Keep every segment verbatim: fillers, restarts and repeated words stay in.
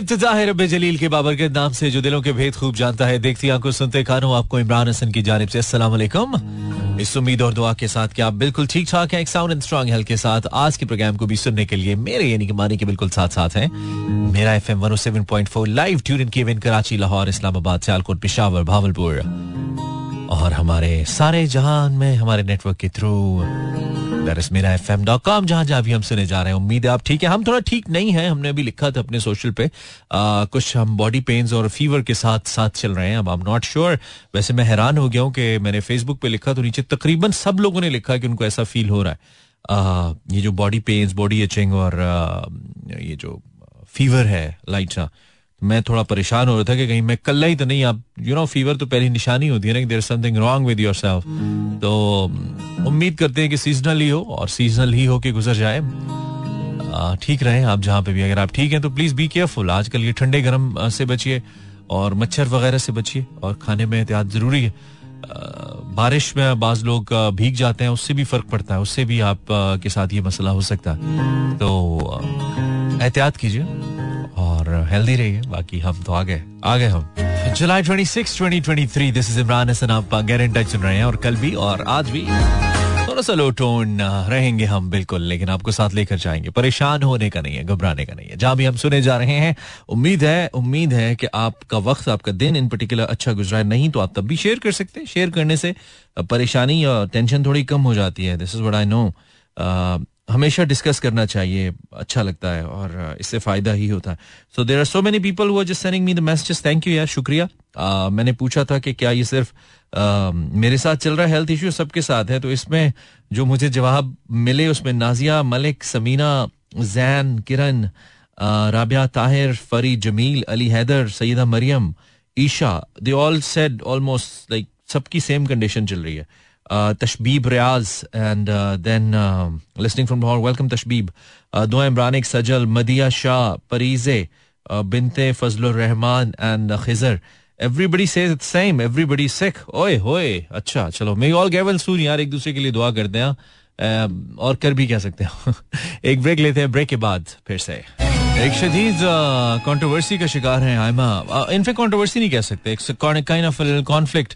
इब्तिदा है रब जलील के बाबर के नाम से जो दिलों के भेद खूब जानता है। देखती आंखों सुनते कानों, आपको इमरान हसन की जानिब से अस्सलाम वालेकुम। इस उम्मीद और दुआ के साथ कि आप बिल्कुल ठीक ठाक हैं। एक साउंड एंड स्ट्रांग हेल्थ के साथ आज के प्रोग्राम को भी सुनने के लिए मेरे यानी कि मानी के बिल्कुल साथ साथ हैं। मेरा F M one O seven point four live tune in के इवेंट कराची, लाहौर, इस्लामाबाद, सियालकोट, पेशावर, भावलपुर और हमारे सारे जहान में हमारे नेटवर्क के थ्रू दरअसल मेरा एफ एम डॉट कॉम जहाँ जहाँ भी हम सुने जा रहे हैं। उम्मीद है आप ठीक है। हम थोड़ा ठीक नहीं है, हमने अभी लिखा था अपने सोशल पे आ, कुछ हम बॉडी पेन्स और फीवर के साथ साथ चल रहे हैं। अब आई एम नॉट श्योर, वैसे मैं हैरान हो गया हूँ कि मैंने फेसबुक पे लिखा तो नीचे तकरीबन सब लोगों ने लिखा कि उनको ऐसा फील हो रहा है। आ, ये जो बॉडी पेन्स, बॉडी एचिंग और आ, ये जो फीवर है लाइट सा, मैं थोड़ा परेशान हो रहा था कि कहीं मैं कल्ला ही तो नहीं। आप यू नो फीवर तो पहली निशानी होती है ना कि there is something wrong with yourself. तो उम्मीद करते हैं कि सीजनल ही हो और सीजनल ही हो के गुजर जाए। ठीक रहें आप जहाँ पे भी। अगर आप ठीक हैं तो प्लीज़ बी केयरफुल। आजकल ये ठंडे गर्म से बचिए और मच्छर वगैरह से बचिए और खाने में एहतियात ज़रूरी है। बारिश में बाज लोग भीग जाते हैं, उससे भी फ़र्क पड़ता है, उससे भी आप के साथ ये मसला हो सकता है। तो एहतियात कीजिए और हेल्दी रहिए। बाकी हम तो आ गए आ गए हम जुलाई छब्बीस, दो हज़ार तेईस। दिस इज इमरान हसन, आप गैर इन टच सुन रहे हैं और कल भी और आज भी थोड़ा सा लो टोन रहेंगे हम बिल्कुल, लेकिन आपको साथ लेकर जाएंगे। परेशान होने का नहीं है, घबराने का नहीं है। जहाँ भी हम सुने जा रहे हैं, उम्मीद है उम्मीद है कि आपका वक्त, आपका दिन इन पर्टिकुलर अच्छा गुजरा है। नहीं तो आप तब भी शेयर कर सकते हैं। शेयर करने से परेशानी और टेंशन थोड़ी कम हो जाती है। This is what I know. हमेशा डिस्कस करना चाहिए, अच्छा लगता है और इससे फ़ायदा ही होता है। So there are so many people who are just sending me the messages. Thank you यार, शुक्रिया। uh, मैंने पूछा था कि क्या ये सिर्फ uh, मेरे साथ चल रहा है, हेल्थ इश्यू सबके साथ है। तो इसमें जो मुझे जवाब मिले उसमें Nazia Malik, Samina Jain, Kiran, uh, Rabia, Tahir, Farid, Jamil Ali, Haider, Saeeda, Maryam, Esha, they all said almost like सबकी सेम कंडीशन चल रही है। Tashbib, Riaz and then listening from Lahore, welcome Tashbib. Dua Imran, Sajal, Madiya Shah, Parizay, Binte Fazal Rehman and Khizar. Everybody says it's same, everybody sick. ओए होए, अच्छा चलो मे ऑल गेवल सून यार, एक दूसरे के लिए दुआ करते हैं और कर भी कह सकते हैं। एक ब्रेक लेते हैं, ब्रेक के बाद फिर से एक शदीद कंट्रोवर्सी का शिकार है आयमा। इनफेक्ट कंट्रोवर्सी नहीं कह सकते, एक काइंड ऑफ कॉन्फ्लिक्ट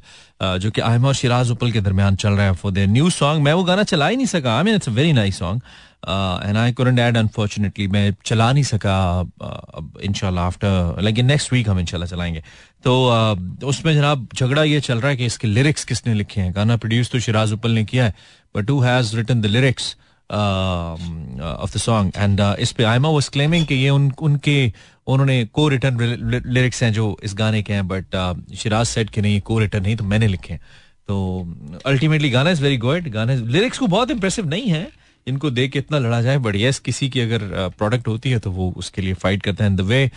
जो कि आयमा और शिराज उपल के दरमियान चल रहा है फॉर देयर न्यू सॉन्ग। मैं वो गाना चला ही नहीं सका। I mean it's a very nice song and I couldn't add, unfortunately मैं चला नहीं सका। अब इंशाल्लाह आफ्टर लाइक नेक्स्ट वीक हम इंशाल्लाह चलाएंगे। तो उसमें जनाब झगड़ा ये चल रहा है कि इसके लिरिक्स किसने लिखे हैं। गाना प्रोड्यूस तो शिराज उपल ने किया है but who has written the lyrics of the song. And इस पे आयमा वाज क्लेमिंग कि ये उन उनके उन्होंने को रिटन लिरिक्स हैं जो इस गाने के हैं, बट शिराज सेड कि नहीं, को रिटन नहीं, तो मैंने लिखे हैं। तो अल्टीमेटली गाना इज़ वेरी गुड। गाने लिरिक्स को बहुत इंप्रेसिव नहीं है, इनको देख के इतना लड़ा जाए, बट येस किसी की अगर प्रोडक्ट होती है तो वो उसके लिए फाइट करते हैं। And the way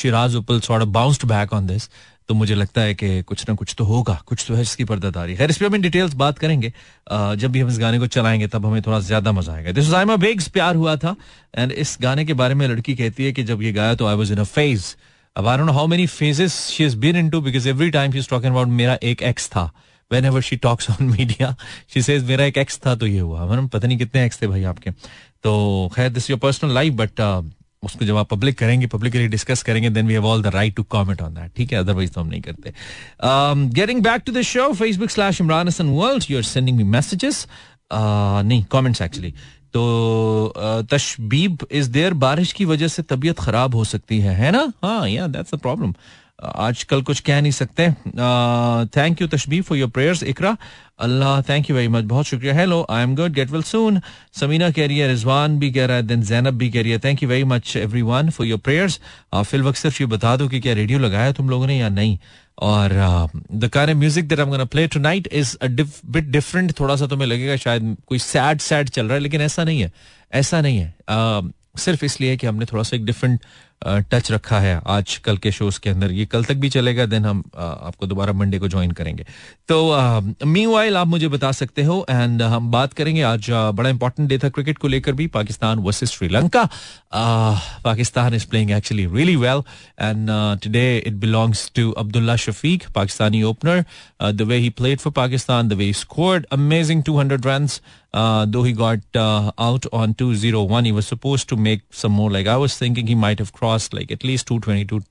Shiraz Uppal sort of bounced back on this, तो मुझे लगता है कि कुछ ना कुछ तो होगा, कुछ तो है इसकी पर्दादारी। खैर, इस पर हम इन डिटेल्स बात करेंगे जब भी हम इस गाने को चलाएंगे, तब हमें थोड़ा ज्यादा मजा आएगा। दिस आइमा बेग्स प्यार हुआ था एंड इस गाने के बारे में लड़की कहती है कि जब ये गाया तो I was in a phase. अब I don't know how many phases she has been into because every time she is talking about मेरा एक एक्स था। Whenever she talks on media she says मेरा एक एक्स था तो ये हुआ। मैडम पता नहीं कितने एक्स थे भाई आपके। तो खैर this is your personal life, but उसको जब आप पब्लिक करेंगे, पब्लिकली डिस्कस करेंगे, then we have all the right to comment on that, ठीक है? अदरवाइज तो हम नहीं करते। Getting back to the show, Facebook slash Imran Hasan world, you are sending me messages, नहीं कमेंट्स एक्चुअली। तो तशबीब इज देयर, बारिश की वजह से तबीयत खराब हो सकती है, है ना? हाँ, या दैट्स अ प्रॉब्लम। आजकल कुछ कह नहीं सकते। Thank you Tashbib for your prayers. Iqra, Allah thank you very much, बहुत शुक्रिया। Hello, I am good, get well soon, Samina कह रही है, रिजवान भी कह रहा है, देन जैनब भी कह रही है। Thank you very much everyone for your prayers. फिल वक्त सिर्फ ये बता दो कि क्या रेडियो लगाया तुम लोगों ने या नहीं। और the kind of music that I am gonna play tonight is a bit different. थोड़ा सा तुम्हें लगेगा शायद कोई सैड सैड चल रहा है, लेकिन ऐसा नहीं है, ऐसा नहीं है। uh, सिर्फ इसलिए कि हमने थोड़ा सा एक डिफरेंट टच रखा है आज कल के शोज के अंदर। ये कल तक भी चलेगा, देन हम आपको दोबारा मंडे को ज्वाइन करेंगे। तो मीनवाइल आप मुझे बता सकते हो एंड हम बात करेंगे। आज बड़ा इंपॉर्टेंट डे था क्रिकेट को लेकर भी, Pakistan versus Sri Lanka. Pakistan is playing actually really well and today it belongs to Abdullah Shafique, Pakistani opener. The way he played for Pakistan, the way he scored amazing two hundred runs uh, though he got uh, out on two oh one, he was supposed to make some more. Like I was thinking he might have crossed like at least two twenty, two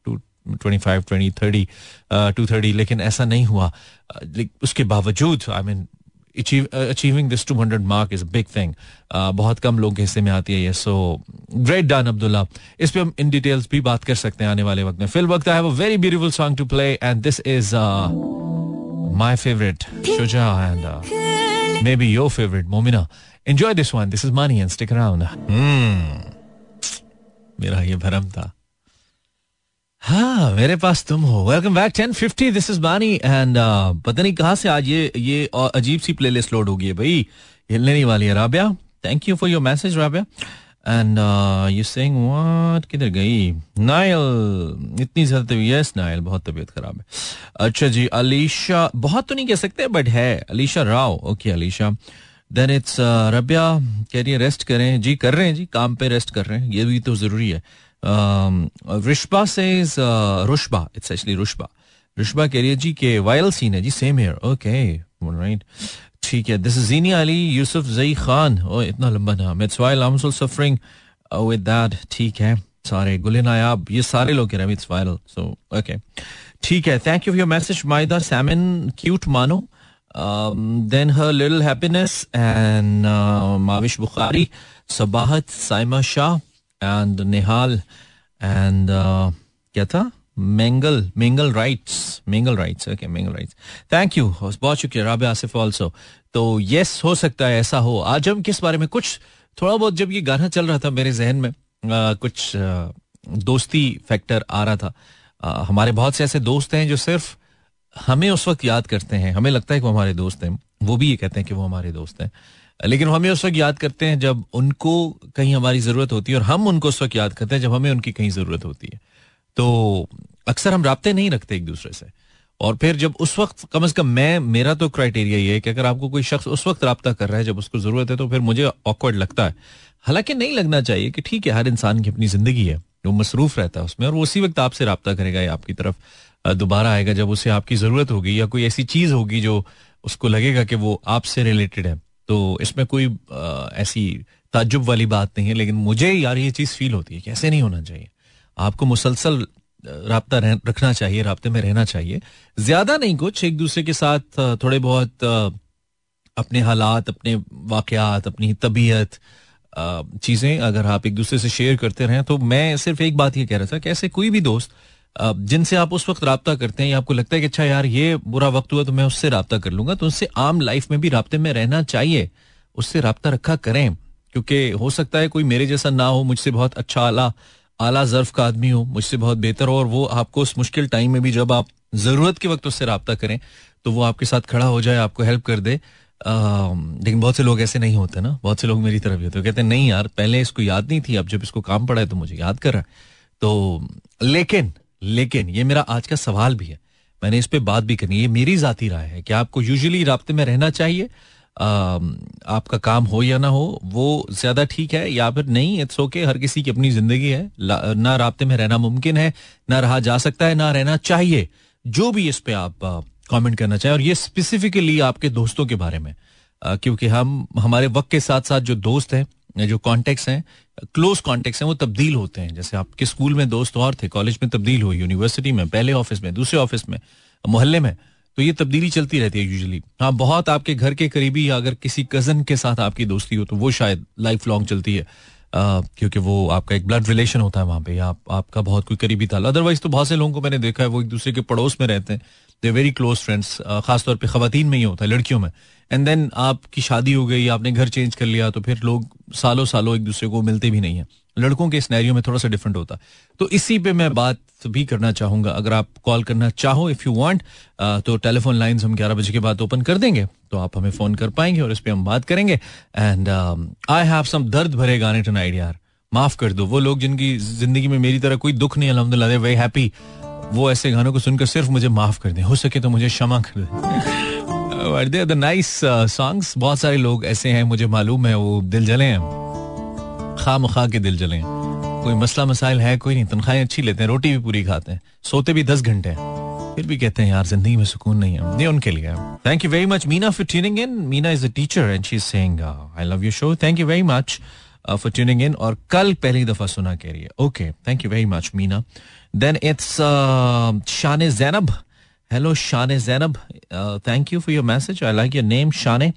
twenty-five, two thirty, two thirty, लेकिन ऐसा नहीं हुआ. Like उसके बावजूद, I mean, achieve, uh, achieving this two hundred mark is a big thing. Uh, बहुत कम लोग के हिस्से में आती है ये. So great done, Abdullah. इस पे हम in details भी बात कर सकते हैं आने वाले वक्त में. फिल वक्त I have a very beautiful song to play and this is uh, my favorite, Shuja, and uh, maybe your favorite, Momina. Enjoy this one. This is Mani and stick around. Hmm. मेरा ये भरम था. हाँ, मेरे पास तुम हो. Welcome back. Ten fifty, this is Bani and पता नहीं कहाँ से आज ये ये अजीब सी प्लेलिस्ट लोड हो गई है भाई, हिलने नहीं वाली है. Rabia, thank you for your message Rabia. And you saying what, किधर गई नायल, इतनी ज्यादा तबीयत. यस नायल, बहुत तबीयत खराब है. अच्छा जी, अलीशा, बहुत तो नहीं कह सकते बट है Alisha Rao. Okay Alisha. Then it's Rabia, कह रही है रेस्ट करें जी. कर रहे हैं जी, काम पे रेस्ट कर रहे हैं, ये भी तो जरूरी है. Um, Rushba says, uh, Rushba, it's actually Rushba. Rushba कह रही है जी के वायरल सीन है जी. Same here. ओके राइट, ठीक है. दिस इज जीनिया अली यूसुफ जई खान. ओ इतना लंबा नाम. It's while I am so suffering with that. ठीक है, सारे गुले नायाब, ये सारे लोग कह रहे हैं इट्स वायरल. सो ओके, ठीक है. Thank you for your message Maida Saman. Cute मानो. Then her little happiness and Mavish Bukhari, Sabahat, Saima Shah and Nihal and uh, क्या था, Mangal Mangal Rights Mangal Rights. Okay, Mangal Rights, thank you, बहुत शुक्रिया राबिया आसिफ also. तो yes, हो सकता है ऐसा हो. आज हम किस बारे में, कुछ थोड़ा बहुत जब ये गाना चल रहा था मेरे जहन में आ, कुछ आ, दोस्ती फैक्टर आ रहा था. आ, हमारे बहुत से ऐसे दोस्त हैं जो सिर्फ हमें उस वक्त याद करते हैं, हमें लगता है कि वो हमारे दोस्त हैं, वो भी ये कहते हैं कि वो हमारे दोस्त हैं, लेकिन हमें उस वक्त याद करते हैं जब उनको कहीं हमारी ज़रूरत होती है, और हम उनको उस वक्त याद करते हैं जब हमें उनकी कहीं ज़रूरत होती है. तो अक्सर हम राब्ते नहीं रखते एक दूसरे से, और फिर जब उस वक्त, कम अज़ कम मैं, मेरा तो क्राइटेरिया ये है कि अगर आपको कोई शख्स उस वक्त राब्ता कर रहा है जब उसको ज़रूरत है, तो फिर मुझे ऑकवर्ड लगता है. हालांकि नहीं लगना चाहिए, कि ठीक है, हर इंसान की अपनी ज़िंदगी है, वो मसरूफ़ रहता है उसमें, और वो उसी वक्त आपसे राब्ता करेगा या आपकी तरफ दोबारा आएगा जब उसे आपकी ज़रूरत होगी, या कोई ऐसी चीज़ होगी जो उसको लगेगा कि वो आपसे रिलेटेड है. तो इसमें कोई आ, ऐसी ताज्जुब वाली बात नहीं है, लेकिन मुझे यार ये चीज़ फील होती है कि ऐसे नहीं होना चाहिए. आपको मुसलसल राब्ता रखना चाहिए, राब्ते में रहना चाहिए, ज़्यादा नहीं कुछ, एक दूसरे के साथ थोड़े बहुत आ, अपने हालात, अपने वाक़यात, अपनी तबीयत, चीज़ें अगर आप एक दूसरे से शेयर करते रहें. तो मैं सिर्फ एक बात ये कह रहा था कि ऐसे कोई भी दोस्त जिनसे आप उस वक्त राब्ता करते हैं, या आपको लगता है कि अच्छा यार ये बुरा वक्त हुआ तो मैं उससे राब्ता कर लूँगा, तो उससे आम लाइफ में भी राब्ते में रहना चाहिए, उससे राब्ता रखा करें, क्योंकि हो सकता है कोई मेरे जैसा ना हो, मुझसे बहुत अच्छा आला आला ज़र्फ़ का आदमी हो, मुझसे बहुत बेहतर हो, और वो आपको उस मुश्किल टाइम में भी जब आप ज़रूरत के वक्त उससे राब्ता करें तो वो आपके साथ खड़ा हो जाए, आपको हेल्प कर दे. लेकिन बहुत से लोग ऐसे नहीं होते ना, बहुत से लोग मेरी तरफ ये तो कहते हैं नहीं यार पहले इसको याद नहीं थी, अब जब इसको काम पड़ा है तो मुझे याद कर रहा है. तो लेकिन लेकिन ये मेरा आज का सवाल भी है, मैंने इस पे बात भी करनी है, मेरी जाती राय है कि आपको यूजुअली राब्ते में रहना चाहिए, आ, आपका काम हो या ना हो वो ज़्यादा ठीक है, या फिर नहीं, इट्स ओके, हर किसी की अपनी ज़िंदगी है, ना राब्ते में रहना मुमकिन है, ना रहा जा सकता है, ना रहना चाहिए. जो भी इस पे आप कमेंट करना चाहें, और ये स्पेसिफिकली आपके दोस्तों के बारे में, आ, क्योंकि हम हमारे वक्त के साथ साथ जो दोस्त हैं, जो कॉन्टेक्ट्स हैं, क्लोज कॉन्टेक्ट्स हैं, वो तब्दील होते हैं. जैसे आपके स्कूल में दोस्त और थे, कॉलेज में तब्दील हुए, यूनिवर्सिटी में, पहले ऑफिस में, दूसरे ऑफिस में, मोहल्ले में, तो ये तब्दीली चलती रहती है यूजुअली. हाँ, बहुत आपके घर के करीबी, अगर किसी कज़न के साथ आपकी दोस्ती हो तो वो शायद लाइफ लॉन्ग चलती है, आ, क्योंकि वो आपका एक ब्लड रिलेशन होता है वहाँ पे, आप, आपका बहुत कोई करीबी ताल्लुक. अदरवाइज तो बहुत से लोगों को मैंने देखा है वो एक दूसरे के पड़ोस में रहते हैं, दे वेरी क्लोज फ्रेंड्स, खासतौर पे ख़वातीन में ही होता है, लड़कियों में. एंड देन आपकी शादी हो गई, आपने घर चेंज कर लिया, तो फिर लोग सालों सालों एक दूसरे को मिलते भी नहीं हैं. लड़कों के सिनेरियो में थोड़ा सा डिफरेंट होता है. तो इसी पे मैं बात भी करना चाहूँगा. अगर आप कॉल करना चाहो, इफ़ यू वांट, तो टेलीफोन लाइंस हम ग्यारह बजे के बाद ओपन कर देंगे, तो आप हमें फ़ोन कर पाएंगे और इस पर हम बात करेंगे. एंड आई हैव सम दर्द भरे गाने टुनाइट यार, माफ़ कर दो वो लोग जिनकी ज़िंदगी में मेरी तरह कोई दुख नहीं, अल्हम्दुलिल्लाह, वेरी हैप्पी, वो ऐसे गानों को सुनकर सिर्फ मुझे माफ़ कर दें, हो सके तो मुझे क्षमा कर दें. They are the nice songs. बहुत सारे लोग ऐसे हैं, मुझे मालूम है, वो दिल जले हैं, खामखा के दिल जले हैं, कोई मसला मसाइल है, कोई नहीं, तनख्वाहें अच्छी लेते हैं, रोटी भी पूरी खाते हैं, सोते भी दस घंटे हैं, फिर भी कहते हैं यार जिंदगी में सुकून नहीं है, ये उनके लिए। Thank you very much Meena for tuning in. Meena is a teacher and she is saying I love your show. Thank you very much for tuning in और कल पहली दफा सुना के लिए। Okay thank you very much Meena. Then it's Shane Zainab. Hello Shane Zainab, thank you for your message, I like your name Shane.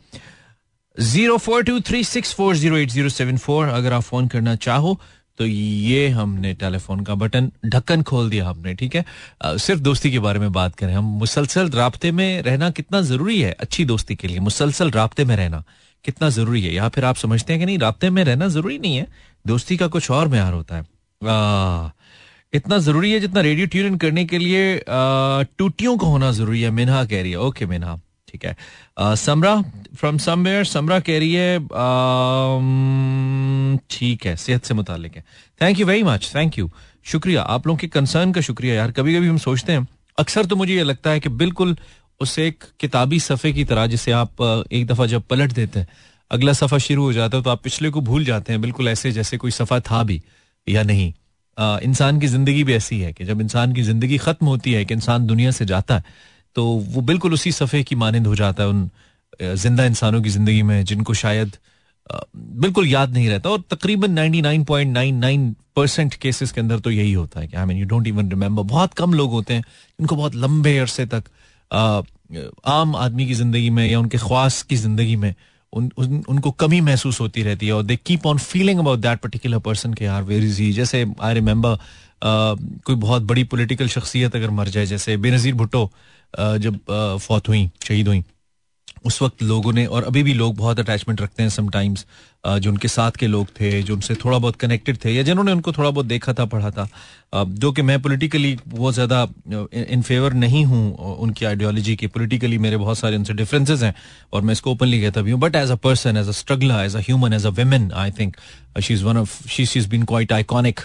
Zero four two three six four zero eight zero seven four अगर आप phone करना चाहो तो ये हमने टेलीफोन का बटन ढक्कन खोल दिया हमने, ठीक है। आ, सिर्फ दोस्ती के बारे में बात करें हम। मुसलसल राब्ते में रहना कितना जरूरी है अच्छी दोस्ती के लिए, मुसलसल राब्ते में रहना कितना जरूरी है, या फिर आप समझते हैं कि नहीं राब्ते में रहना जरूरी नहीं है, दोस्ती का कुछ और म्यार होता है। आ, इतना जरूरी है जितना रेडियो ट्यून इन करने के लिए आ, टूटियों को होना जरूरी है, मिन्हा कह रही है। ओके मिन्हा ठीक है। uh, Samra from somewhere, Samra कह रही है ठीक uh, है सेहत से मुतालिक है। Thank you very much, thank you, शुक्रिया आप लोगों के कंसर्न का, शुक्रिया यार। कभी कभी हम सोचते हैं, अक्सर तो मुझे ये लगता है कि बिल्कुल उससे एक किताबी सफ़े की तरह जिसे आप एक दफ़ा जब पलट देते हैं अगला सफ़ा शुरू हो जाता है तो आप पिछले को भूल जाते हैं, बिल्कुल ऐसे जैसे कोई सफ़ा था भी या नहीं। uh, इंसान की ज़िंदगी भी ऐसी है कि जब इंसान की ज़िंदगी ख़त्म होती है कि इंसान दुनिया से जाता है तो वो बिल्कुल उसी सफ़े की मानंद हो जाता है उन जिंदा इंसानों की ज़िंदगी में जिनको शायद बिल्कुल याद नहीं रहता। और तकरीबन निन्यानवे पॉइंट निन्यानवे परसेंट केसेस के अंदर तो यही होता है कि I mean you don't even remember. बहुत कम लोग होते हैं जिनको बहुत लंबे अरसे तक आम आदमी की ज़िंदगी में या उनके ख्वास की ज़िंदगी में उन, उन उनको कमी महसूस होती रहती है और they keep on feeling about that particular person के यार वेयर इज ही। जैसे आई रिमेंबर कोई बहुत बड़ी पॉलिटिकल शख्सियत अगर मर जाए, जैसे बेनज़ीर भुट्टो जब फौत हुई शहीद हुई उस वक्त लोगों ने, और अभी भी लोग बहुत अटैचमेंट रखते हैं समटाइम्स, जो उनके साथ के लोग थे जो उनसे थोड़ा बहुत कनेक्टेड थे या जिन्होंने उनको थोड़ा बहुत देखा था पढ़ा था, जो कि मैं पॉलिटिकली बहुत ज़्यादा इन फेवर नहीं हूँ उनकी आइडियोलॉजी के, पॉलिटिकली मेरे बहुत सारे उनसे डिफरेंसेस हैं और मैं इसको ओपनली कहता भी हूँ, but as a person as a struggler as a human as a woman I think she is one of she she is been quite iconic.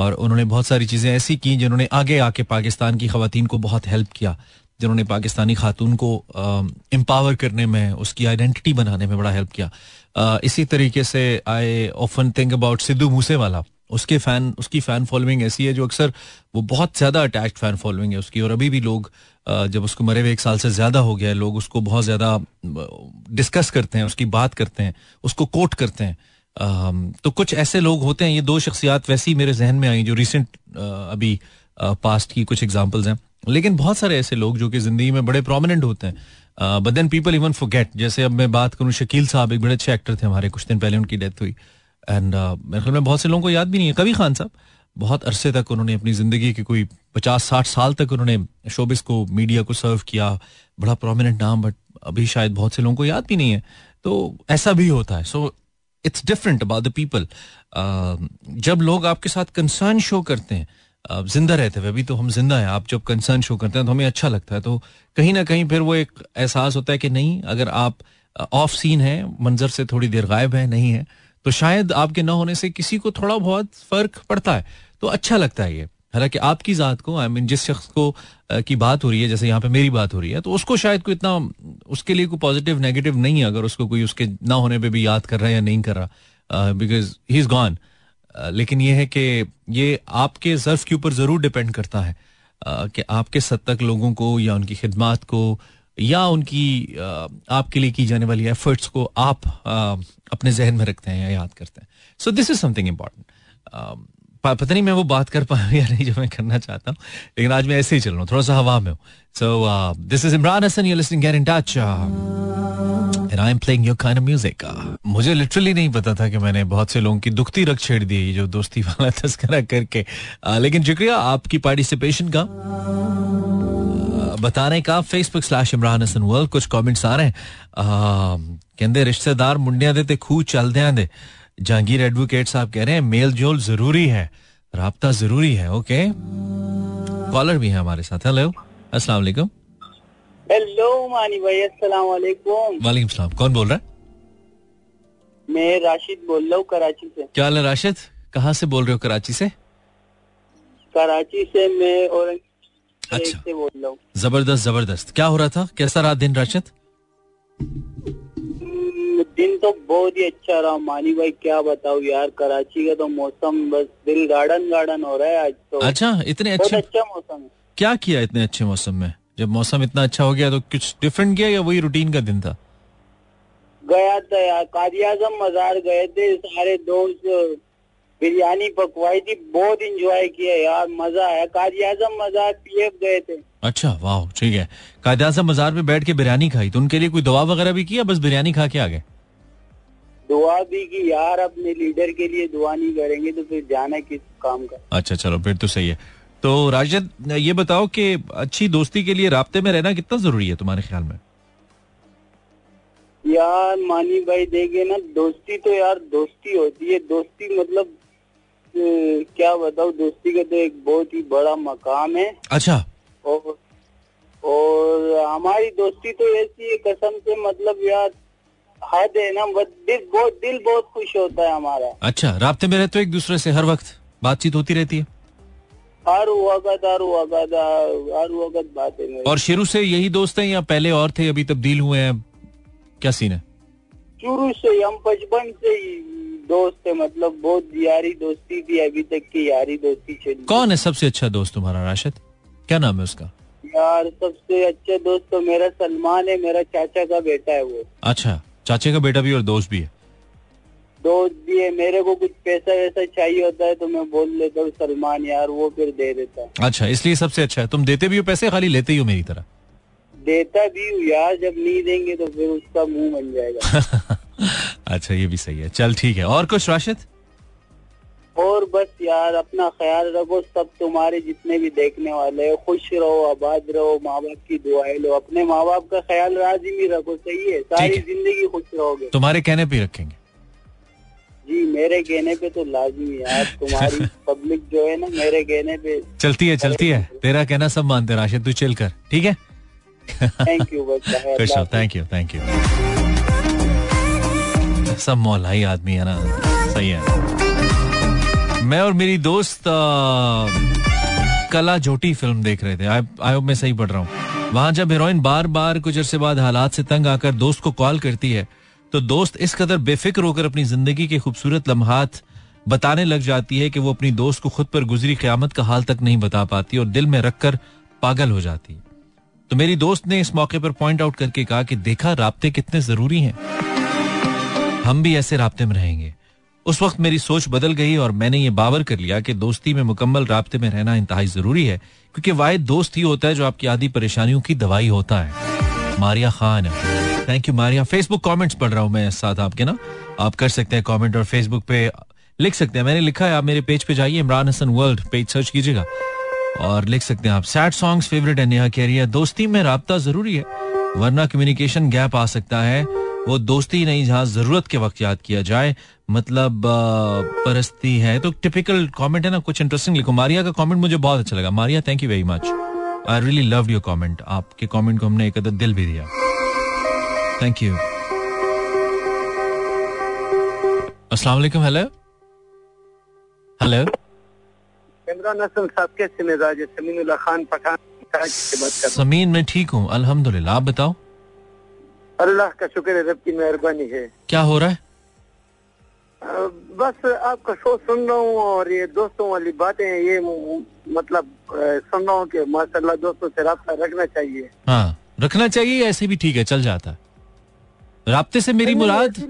और उन्होंने बहुत सारी चीज़ें ऐसी की जिन्होंने आगे आके पाकिस्तान की ख़वातीन को बहुत हेल्प किया, जिन्होंने पाकिस्तानी खातून को एम्पावर करने में उसकी आइडेंटिटी बनाने में बड़ा हेल्प किया। आ, इसी तरीके से I often think about Sidhu Moosewala, उसके फैन उसकी फ़ैन फॉलोइंग ऐसी है जो अक्सर वो बहुत ज़्यादा अटैच्ड फ़ैन फॉलोइंग है उसकी, और अभी भी लोग आ, जब उसको मरे हुए एक साल से ज़्यादा हो गया है लोग उसको बहुत ज़्यादा डिस्कस करते हैं, उसकी बात करते हैं, उसको कोट करते हैं। आ, तो कुछ ऐसे लोग होते हैं, ये दो शख्सियात वैसी मेरे जहन में आई जो रिसेंट अभी पास्ट की कुछ एग्जाम्पल्स हैं, लेकिन बहुत सारे ऐसे लोग जो कि जिंदगी में बड़े प्रोमिनेंट होते हैं but then people even forget. जैसे अब मैं बात करूं, शकील साहब एक बड़े अच्छे एक्टर थे हमारे, कुछ दिन पहले उनकी डेथ हुई एंड मेरे ख्याल में बहुत से लोगों को याद भी नहीं है। कबीर खान साहब बहुत अरसे तक उन्होंने अपनी ज़िंदगी के कोई पचास साठ साल तक उन्होंने शोबिस को मीडिया को सर्व किया, बड़ा प्रोमिनेंट नाम, बट अभी शायद बहुत से लोगों को याद भी नहीं है। तो ऐसा भी होता है, so it's different about the people. जब लोग आपके साथ कंसर्न शो करते हैं जिंदा रहते हुए, अभी तो हम जिंदा हैं, आप जब कंसर्न शो करते हैं तो हमें अच्छा लगता है, तो कहीं ना कहीं फिर वो एक एहसास होता है कि नहीं अगर आप ऑफ सीन हैं, मंजर से थोड़ी देर गायब हैं, नहीं है तो शायद आपके ना होने से किसी को थोड़ा बहुत फर्क पड़ता है, तो अच्छा लगता है ये। हालांकि आपकी ज़ात को आई मीन जिस शख्स को की बात हो रही है, जैसे यहाँ पे मेरी बात हो रही है, तो उसको शायद कोई इतना उसके लिए कोई पॉजिटिव नेगेटिव नहीं है अगर उसको कोई उसके ना होने पर भी याद कर रहा है या नहीं कर रहा, बिकॉज ही इज़ गॉन। लेकिन यह है कि ये आपके ज़र्फ़ के ऊपर ज़रूर डिपेंड करता है कि आपके सद तक लोगों को या उनकी खिदमात को या उनकी आपके लिए की जाने वाली एफर्ट्स को आप अपने जहन में रखते हैं या याद करते हैं। So this is something important. पता नहीं मैं वो बात कर पाऊँ या नहीं जो मैं करना चाहता हूँ, लेकिन आज मैं ऐसे ही चल रहा हूँ, थोड़ा सा हवा में हूँ। So this is Imran Hasan, you are listening get in touch and I am playing your kind of music. मुझे लिटरली नहीं पता था कि मैंने बहुत से लोगों की दुखती रग छेड़ दी जो दोस्ती वाला तस्करा करके, uh, लेकिन शुक्रिया आपकी पार्टिसिपेशन का, uh, बताने का। Facebook slash Imran Hasan world, कुछ कॉमेंट्स आ रहे हैं, uh, कहते रिश्तेदार मुंडियां दे ते खूह चलदियां दे। जहांगीर एडवोकेट साहब कह रहे हैं मेल जोल जरूरी है, राब्ता जरूरी है। ओके, कॉलर भी है हमारे साथ। हेलो, अस्सलाम वालेकुम। हेलो मानी भाई, अस्सलाम वालेकुम। वालेकुम सलाम, कौन बोल रहा है? मैं राशिद बोल रहा हूँ कराची से। क्या हाल है राशिद, कहाँ से बोल रहे हो? कराची से? कराची से मैं और अच्छा से बोल रहा हूँ। जबरदस्त जबरदस्त, क्या हो रहा था, कैसा रहा दिन राशिद? दिन तो बहुत ही अच्छा रहा मानी भाई, क्या बताओ यार, कराची का तो मौसम बस दिल गार्डन गार्डन हो रहा है आज तो। अच्छा, इतने अच्छे अच्छा मौसम है। क्या किया इतने अच्छे मौसम में? जब मौसम इतना अच्छा हो गया तो कुछ डिफरेंट किया या वही रूटीन का दिन था? गया था यार, काजी आजम मजार गए थे, सारे दोस्त बिरयानी पकवाई थी, बहुत इंजॉय किया यार, मजा आया। काजी आजम मजार पीएफ गए थे। अच्छा, वाह, ठीक है। काजी आजम मजार में बैठ के बिरयानी खाई तो उनके लिए कोई दुआ वगैरह भी किया, बस बिरयानी खा के आ गए? दुआ भी की यार, अपने लीडर के लिए दुआ नहीं करेंगे तो फिर जाना किस काम का। अच्छा चलो, फिर तो सही है। तो राशिद ये बताओ कि अच्छी दोस्ती के लिए राब्ते में रहना कितना जरूरी है तुम्हारे ख्याल में? यार मानी भाई देखे ना, दोस्ती तो यार दोस्ती होती है, दोस्ती मतलब ए, क्या बताओ, दोस्ती का तो एक बहुत ही बड़ा मकाम है। अच्छा। और, और हमारी दोस्ती तो ऐसी है कसम से, मतलब यार हद है ना, दिल बहुत दिल बहुत खुश होता है हमारा। अच्छा, राब्ते में रहते हो एक दूसरे से, हर वक्त बातचीत होती रहती है? हर वक्त हर वक्त हर वक्त बातें। और शुरू से यही दोस्त हैं या पहले और थे, अभी तब्दील हुए हैं, क्या सीन है? शुरू से हम बचपन से ही दोस्त है, मतलब बहुत यारी दोस्ती थी, अभी तक की यारी दोस्ती चली। कौन है सबसे अच्छा दोस्त तुम्हारा राशिद, क्या नाम है उसका? यार सबसे अच्छा दोस्त तो मेरा सलमान है, मेरा चाचा का बेटा है वो। अच्छा, चाचे का बेटा भी और दोस्त भी है? दोस्त भी है। मेरे को कुछ पैसा वैसा चाहिए होता है तो मैं बोल लेता हूँ सलमान यार, वो फिर दे देता है। अच्छा, इसलिए सबसे अच्छा है। तुम देते भी हो पैसे, खाली लेते ही हो मेरी तरह? देता भी हूँ यार, जब नहीं देंगे तो फिर उसका मुंह बन जाएगा। अच्छा, ये भी सही है। चल ठीक है, और कुछ राशिद? और बस यार अपना ख्याल रखो, सब तुम्हारे जितने भी देखने वाले हो, खुश रहो, आबाद रहो, माँ बाप की दुआएं लो, अपने माँ बाप का ख्याल लाज़िमी रखो। सही है, सारी जिंदगी खुश रहोगे। तुम्हारे कहने पे रखेंगे? जी, मेरे कहने पे तो लाज़िमी यार, तुम्हारी पब्लिक जो है ना मेरे कहने पे चलती है। चलती है, तेरा कहना सब मानते हैं राशिद, तू चल कर, ठीक है। थैंक यू बच्चा, थैंक यू थैंक यू। सब मौलाई आदमी है ना, सही है। मैं और मेरी दोस्त आ, कला जोटी फिल्म देख रहे थे, आई होप मैं सही पढ़ रहा हूँ। वहां जब हीरोइन बार बार कुछ अरसे बाद हालात से तंग आकर दोस्त को कॉल करती है तो दोस्त इस कदर बेफिक्र होकर अपनी जिंदगी के खूबसूरत लम्हात बताने लग जाती है कि वो अपनी दोस्त को खुद पर गुजरी क्यामत का हाल तक नहीं बता पाती और दिल में रखकर पागल हो जाती है। तो मेरी दोस्त ने इस मौके पर पॉइंट आउट करके कहा कि देखा राब्ते कितने जरूरी हैं, हम भी ऐसे राब्ते में रहेंगे। उस वक्त मेरी सोच बदल गई और मैंने ये बावर कर लिया कि दोस्ती में मुकम्मल राब्ते में रहना इंतहाई ज़रूरी है, क्योंकि वाहिद दोस्त ही होता है जो आपकी आधी परेशानियों की दवाई होता है। Maria Khan, thank you Maria. Facebook comments पढ़ रहा हूँ मैं साथ आपके ना, आप कर सकते हैं कमेंट और फेसबुक पे लिख सकते हैं। मैंने लिखा है, आप मेरे पेज पे जाइए, Imran Hasan world page search कीजिएगा और लिख सकते हैं आप। सैड सॉन्ग्स फेवरेट है नेहा कह रही है, दोस्ती में राब्ता ज़रूरी है वरना कम्युनिकेशन गैप आ सकता है। वो दोस्ती नहीं जहाँ जरूरत के वक्त याद किया जाए, मतलब परस्ती है। तो टिपिकल कमेंट है ना, कुछ इंटरेस्टिंग लिखो। मारिया का कमेंट मुझे बहुत अच्छा लगा। Maria, thank you very much, I really loved your comment. आपके कमेंट को हमने एक अदर दिल भी दिया, थैंक यू। अस्सलाम वालेकुम। हेलो हेलो, इमरान हसन साहब कैसे मिजाज है? समीनुल्लाह खान पठान से बात कर। समीन, मैं ठीक हूँ अल्हम्दुलिल्लाह, आप बताओ? अल्लाह का शुक्र है, रब की मेहरबानी है। क्या हो रहा है? आ, बस आपका शो सुन रहा हूँ और ये दोस्तों वाली बातें, ये मतलब सुन रहा हूँ कि माशाल्लाह दोस्तों से राब्ता रखना चाहिए। हाँ, रखना चाहिए, ऐसे भी ठीक है, चल जाता है। राब्ते से मेरी मुराद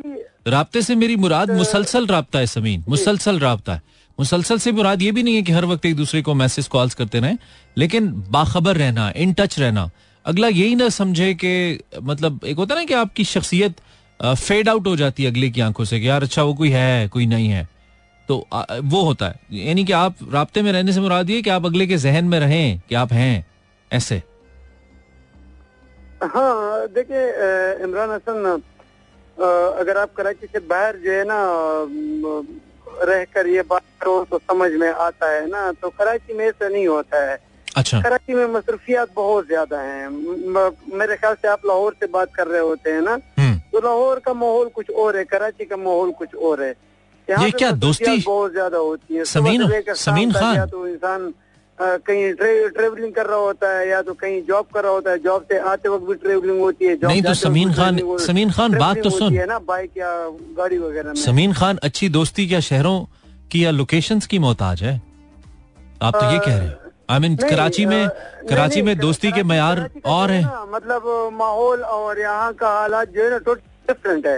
राब्ते से मेरी मुराद मुसलसल राब्ता है समीन, मुसलसल राब्ता है। मुसलसल से मुराद ये भी नहीं है कि हर वक्त एक दूसरे को मैसेज कॉल्स करते रहें, लेकिन बाखबर रहना, इन टच रहना। अगला यही ना समझे कि मतलब एक होता है ना कि आपकी शख्सियत फेड आउट हो जाती है अगले की आंखों से कि यार अच्छा वो कोई है कोई नहीं है, तो आ, वो होता है। यानी कि आप राब्ते में रहने से मुराद ये कि आप अगले के जहन में रहें कि आप हैं ऐसे। हाँ देखिए इमरान हसन, अगर आप कराची से बाहर जो है ना रहकर ये बात करो तो समझ में आता है ना, तो कराची में ऐसा नहीं होता है। अच्छा। कराची में मसरूफियात बहुत ज्यादा हैं, मेरे ख्याल से आप लाहौर से बात कर रहे होते हैं ना, तो लाहौर का माहौल कुछ और है, कराची का माहौल कुछ और है। ये क्या दोस्ती बहुत ज्यादा होती है। समीन, समीन खान, या तो इंसान कहीं ट्रेवलिंग कर रहा होता है या तो कहीं जॉब कर रहा होता है, जॉब से आते वक्त भी ट्रेवलिंग होती है। नहीं तो समीन खान, समीन खान बात तो सुन है ना, बाइक या गाड़ी वगैरह। समीन खान, अच्छी दोस्ती क्या शहरों की या लोकेशंस की मोहताज है? आप तो ये कह रहे हैं। आई मीन कराची में कराची में दोस्ती के मयार और है, मतलब माहौल और यहाँ का हालात जो है ना टोटल डिफरेंट है।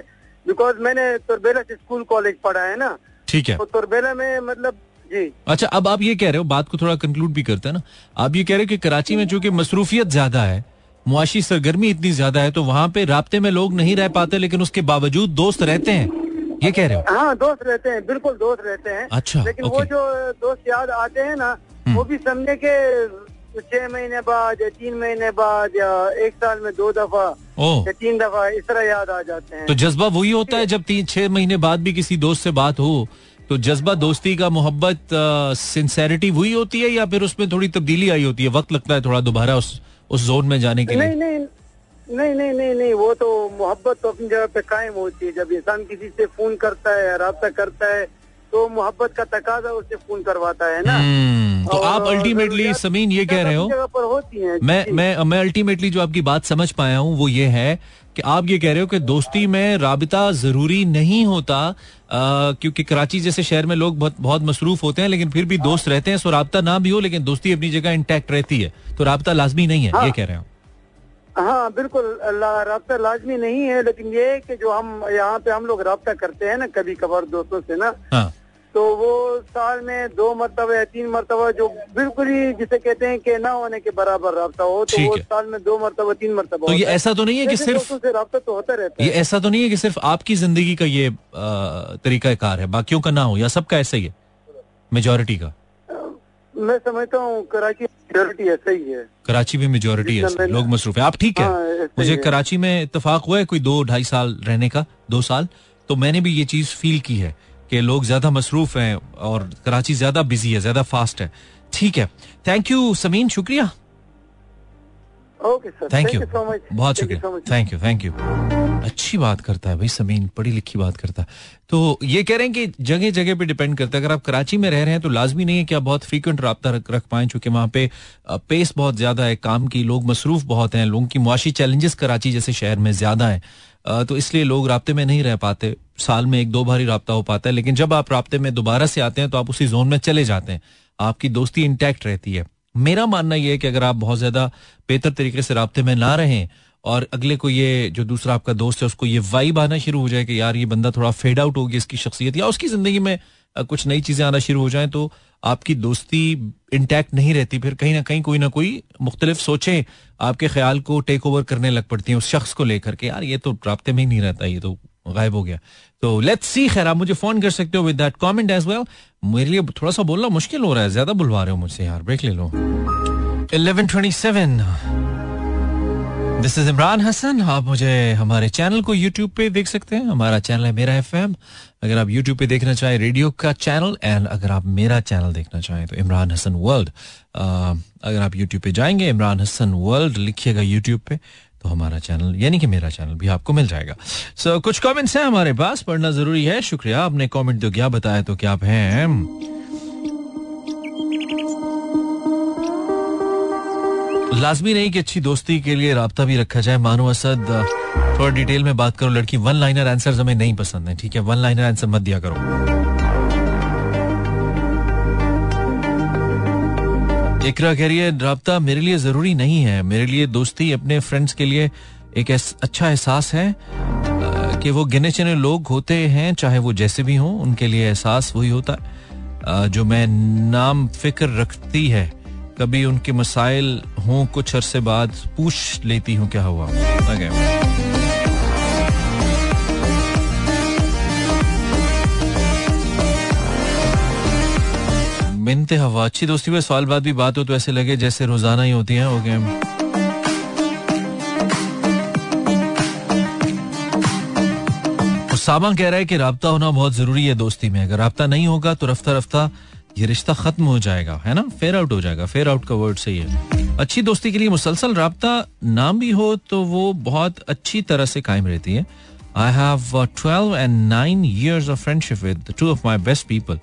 बिकॉज मैंने तुरबेला से स्कूल कॉलेज पढ़ा है ना। ठीक है, तो तुरबेला में मतलब जी। अच्छा, अब आप ये कह रहे हो, बात को थोड़ा कंक्लूड भी करते हैं ना, आप ये कह रहे हो कि कराची में चूंकि मसरूफियत ज्यादा है, मुआशी सरगर्मी इतनी ज्यादा है, तो वहाँ पे राब्ते में लोग नहीं रह पाते, लेकिन उसके बावजूद दोस्त रहते हैं, ये कह रहे हो? हाँ, दोस्त रहते हैं, बिल्कुल दोस्त रहते हैं। अच्छा, लेकिन वो जो दोस्त याद आते हैं ना, वो भी समझे के छह महीने बाद या तीन महीने बाद या एक साल में दो दफा या तीन दफा इस तरह याद आ जाते हैं। तो जज्बा वही होता है, जब तीन छह महीने बाद भी किसी दोस्त से बात हो तो जज्बा दोस्ती का, मोहब्बत, सिंसेरिटी वही होती है, या फिर उसमें थोड़ी तब्दीली आई होती है, वक्त लगता है थोड़ा दोबारा उस उस जोन में जाने के लिए? नहीं नहीं नहीं नहीं नहीं नहीं वो तो मोहब्बत तो अपनी जगह पे कायम होती है। जब इंसान किसी से फोन करता है, राब्ता करता है, तो मोहब्बत का तकाजा उससे फोन करवाता है ना। तो आप अल्टीमेटली समीन ये कह रहे हो, पर होती है, मैं मैं मैं अल्टीमेटली जो आपकी बात समझ पाया हूँ वो ये है कि आप ये कह रहे हो कि दोस्ती में राबिता जरूरी नहीं होता, क्योंकि कराची जैसे शहर में लोग बहुत बहुत मसरूफ होते हैं, लेकिन फिर भी दोस्त रहते हैं, सो राबिता ना भी हो लेकिन दोस्ती अपनी जगह इंटैक्ट रहती है, तो राबिता लाजमी नहीं है, ये कह रहे हो? हाँ बिल्कुल, राब्ता लाजमी नहीं है, लेकिन ये है कि जो हम यहाँ पे हम लोग राब्ता करते हैं ना कभी कभार दोस्तों से ना, हाँ। तो वो साल में दो मरतबा या तीन मरतबा, जो बिल्कुल ही जिसे कहते हैं कि ना होने के बराबर राब्ता हो, तो वो साल में दो मरतबा तीन मरतबा। तो ये ऐसा तो नहीं है कि सिर्फ दोस्तों से राब्ता तो होता रहता है, ये ऐसा तो नहीं है कि सिर्फ आपकी जिंदगी का ये तरीका कार है, बाकियों का ना हो, या सबका ऐसा ही है? मेजोरिटी का मैं समझता हूँ कराची मेजोरिटी ऐसा ही है, कराची में मेजोरिटी है, लोग मसरूफ है। आप ठीक है, हाँ, मुझे कराची में इत्तफाक हुआ है कोई दो ढाई साल रहने का, दो साल तो मैंने भी ये चीज़ फील की है कि लोग ज्यादा मसरूफ हैं और कराची ज्यादा बिजी है, ज्यादा फास्ट है। ठीक है, थैंक यू समीन, शुक्रिया। ओके सर, थैंक यू, बहुत शुक्रिया, थैंक यू थैंक यू अच्छी बात करता है भाई समीन, पढ़ी लिखी बात करता है। तो ये कह रहे हैं कि जगह जगह पे डिपेंड करता है, अगर आप कराची में रह रहे हैं तो लाजमी नहीं है कि आप बहुत फ्रीक्वेंट रब्ता रख पाएं, चूंकि वहाँ पे पेस बहुत ज्यादा है काम की, लोग मसरूफ बहुत हैं, लोगों की मुआशी चैलेंजेस कराची जैसे शहर में ज्यादा है, तो इसलिए लोग रब्ते में नहीं रह पाते, साल में एक दो बार ही रब्ता हो पाता है। लेकिन जब आप रब्ते में दोबारा से आते हैं तो आप उसी जोन में चले जाते हैं, आपकी दोस्ती इंटैक्ट रहती है। मेरा मानना यह है कि अगर आप बहुत ज्यादा बेहतर तरीके से राब्ते में ना रहें और अगले को ये जो दूसरा आपका दोस्त है उसको ये वाइब आना शुरू हो जाए कि यार ये बंदा थोड़ा फेड आउट हो गया इसकी शख्सियत, या उसकी जिंदगी में कुछ नई चीजें आना शुरू हो जाएं, तो आपकी दोस्ती इंटैक्ट नहीं रहती, फिर कहीं ना कहीं कोई ना कोई मुख्तलिफ सोचें आपके ख्याल को टेक ओवर करने लग पड़ती हैं उस शख्स को लेकर के, यार ये तो राब्ते में ही नहीं रहता, ये तो गायब हो गया। तो लेट्स सी, खैर आप मुझे फोन कर सकते हो with that comment as well. मेरे लिए थोड़ा सा बोलना मुश्किल हो रहा है, ज्यादा बुलवा रहे हो मुझसे यार, ब्रेक ले लो। Eleven twenty seven, this is Imran Hasan. आप मुझे हमारे चैनल को यूट्यूब पे देख सकते हैं, हमारा चैनल है मेरा एफ एम, अगर आप यूट्यूब पे देखना चाहें रेडियो का चैनल, एंड अगर आप मेरा चैनल देखना चाहें तो इमरान हसन वर्ल्ड, अगर आप यूट्यूब पे जाएंगे इमरान हसन वर्ल्ड लिखिएगा यूट्यूब पे तो हमारा चैनल यानी कि मेरा चैनल भी आपको मिल जाएगा। सो so, कुछ कमेंट्स हैं हमारे पास, पढ़ना जरूरी है। शुक्रिया, आपने कमेंट दो क्या बताया तो क्या आप हैं। लाजमी नहीं कि अच्छी दोस्ती के लिए राब्ता भी रखा जाए। मानो असद, थोड़ा डिटेल में बात करो लड़की, वन लाइनर आंसर हमें नहीं पसंद है, ठीक है, वन लाइनर आंसर मत दिया करो। इकरा कह रही है राब्ता मेरे लिए ज़रूरी नहीं है, मेरे लिए दोस्ती अपने फ्रेंड्स के लिए एक अच्छा एहसास है कि वो गिने चुने लोग होते हैं, चाहे वो जैसे भी हों, उनके लिए एहसास वही होता है जो मैं नाम फिक्र रखती है, कभी उनके मसाइल हों कुछ अरसे बाद पूछ लेती हूँ क्या हुआ। बिनते हवा, अच्छी दोस्ती में सवाल बात भी बात हो तो ऐसे लगे जैसे रोजाना ही होती है। ओके, उसामा कह रहा है कि राब्ता होना बहुत जरूरी है दोस्ती में, अगर राब्ता नहीं होगा तो रफ्ता रफ्ता ये रिश्ता खत्म हो जाएगा, है ना, फेयर आउट हो जाएगा। फेयर आउट का वर्ड सही है। अच्छी दोस्ती के लिए मुसलसल राब्ता नाम भी हो तो वो बहुत अच्छी तरह से कायम रहती है। I have twelve and nine years of friendship with two of my best people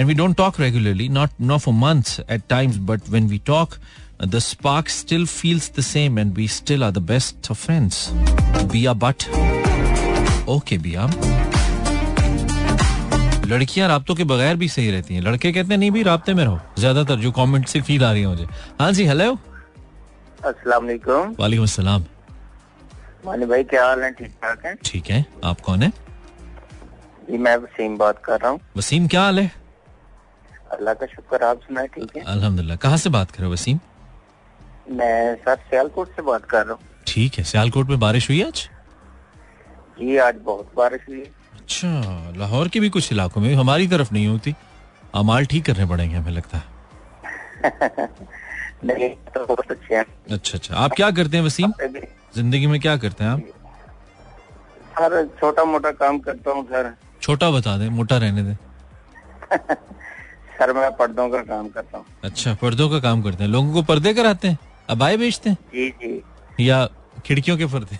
and we don't talk regularly, not not for months at times, but when we talk the spark still feels the same and we still are the best of friends. Bia but okay Bia, लड़कियां राब्तों के बगैर भी सही रहती हैं, लड़के कहते हैं नहीं भी राब्ते में रहो, ज्यादातर जो कमेंट से फील आ रही है मुझे। हाँ जी, हेलो, अस्सलाम वालेकुम। वालेकुम अस्सलाम। मानी भाई क्या हाल है? ठीक ठाक है। ठीक है, आप कौन है? जी मैं वसीम बात कर रहा हूँ। वसीम क्या हाल है? अल्लाह का शुक्र, आप सुनाए? ठीक है अल्हम्दुलिल्लाह। कहाँ से बात कर रहे हो वसीम? मैं सर सियालकोट से बात कर रहा हूँ। ठीक है, सियालकोट में बारिश हुई आज? जी आज बहुत बारिश हुई। अच्छा, लाहौर के भी कुछ इलाकों में, हमारी तरफ नहीं होती, अमाल ठीक करने पड़ेंगे हमें लगता है। नहीं तो बहुत अच्छे हैं। अच्छा अच्छा, आप क्या करते हैं वसीम, जिंदगी में क्या करते हैं आप? सर छोटा मोटा काम करता हूँ। सर छोटा बता दे, मोटा रहने दे। सर मैं पर्दों का काम करता हूँ। अच्छा, पर्दों का काम करते हैं, लोगों को पर्दे कराते हैं, अबाए बेचते हैं? जी जी। या खिड़कियों के पर्दे?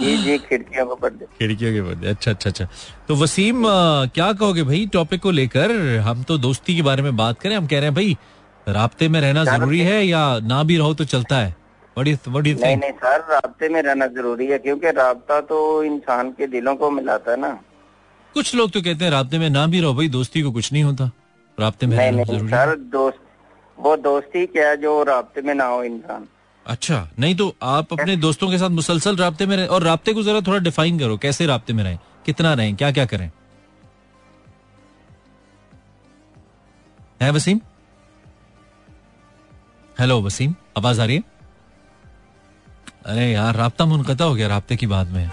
जी जी, खिड़कियों के पर्दे। खिड़कियों के पर्दे, अच्छा अच्छा अच्छा। तो वसीम आ, क्या कहोगे भाई टॉपिक को लेकर? हम तो दोस्ती के बारे में बात करें, हम कह रहे हैं भाई राब्ते में रहना जरूरी है या ना भी रहो तो चलता है? What is, what is नहीं, नहीं सर, राब्ते में रहना जरूरी है क्योंकि राब्ता तो इंसान के दिलों को मिलाता है ना। कुछ लोग तो कहते हैं राब्ते में ना भी रहो भाई, दोस्ती को कुछ नहीं होता, राब्ते में रहना जरूरी है। सर दोस्त, वो दोस्ती क्या है जो राब्ते में ना हो इंसान? अच्छा, नहीं तो आप अपने दोस्तों के साथ मुसलसल राब्ते में रहें, और राब्ते को जरा थोड़ा डिफाइन करो, कैसे राब्ते में रहें, कितना रहें, क्या क्या करें? है वसीम? हेलो वसीम, आवाज आ रही है? अरे यार राब्ता मुनक़ता हो गया, राब्ते की बात में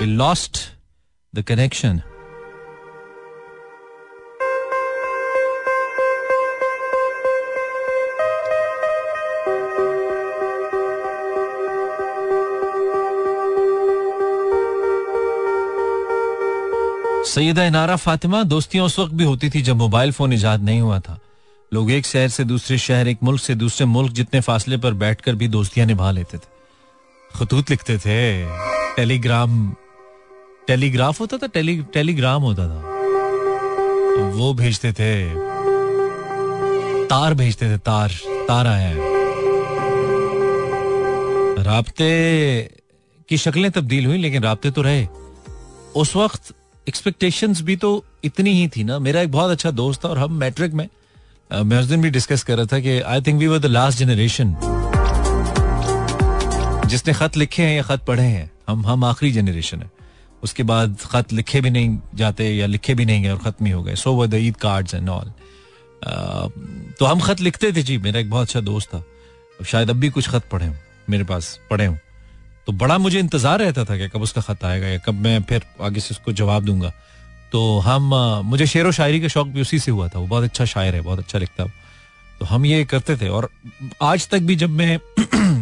we lost the connection. Syeda Inara Fatima, दोस्तियां उस वक्त भी होती थी जब मोबाइल फोन इजाद नहीं हुआ था। लोग एक शहर से दूसरे शहर, एक मुल्क से दूसरे मुल्क, जितने फासले पर बैठकर भी दोस्तियां निभा लेते थे। खतूत लिखते थे, टेलीग्राम, टेलीग्राफ होता था, टेली टेलीग्राम होता था, वो भेजते थे, तार भेजते थे, तार तार आया है। राब्ते की शक्लें तब्दील हुई लेकिन राब्ते तो रहे। उस वक्त एक्सपेक्टेशंस भी तो इतनी ही थी ना। मेरा एक बहुत अच्छा दोस्त था और हम मैट्रिक में, मैं उस दिन भी डिस्कस कर रहा था कि I think we were the last generation जिसने खत लिखे हैं या खत पढ़े हैं। हम हम आखिरी जनरेशन है, उसके बाद खत लिखे भी नहीं जाते या लिखे भी नहीं गए और खत्म ही हो गए। So were the Eid cards and all. तो हम खत लिखते थे जी। मेरा एक बहुत अच्छा दोस्त था, शायद अब भी कुछ खत पढ़े हूँ, मेरे पास पढ़े हूँ। तो बड़ा मुझे इंतजार रहता था कि कब उसका खत आएगा या कब मैं फिर आगे से उसको जवाब दूंगा। तो हम, मुझे शेर व शायरी का शौक भी उसी से हुआ था। वो बहुत अच्छा शायर है, बहुत अच्छा लिखता है। तो हम ये करते थे और आज तक भी जब मैं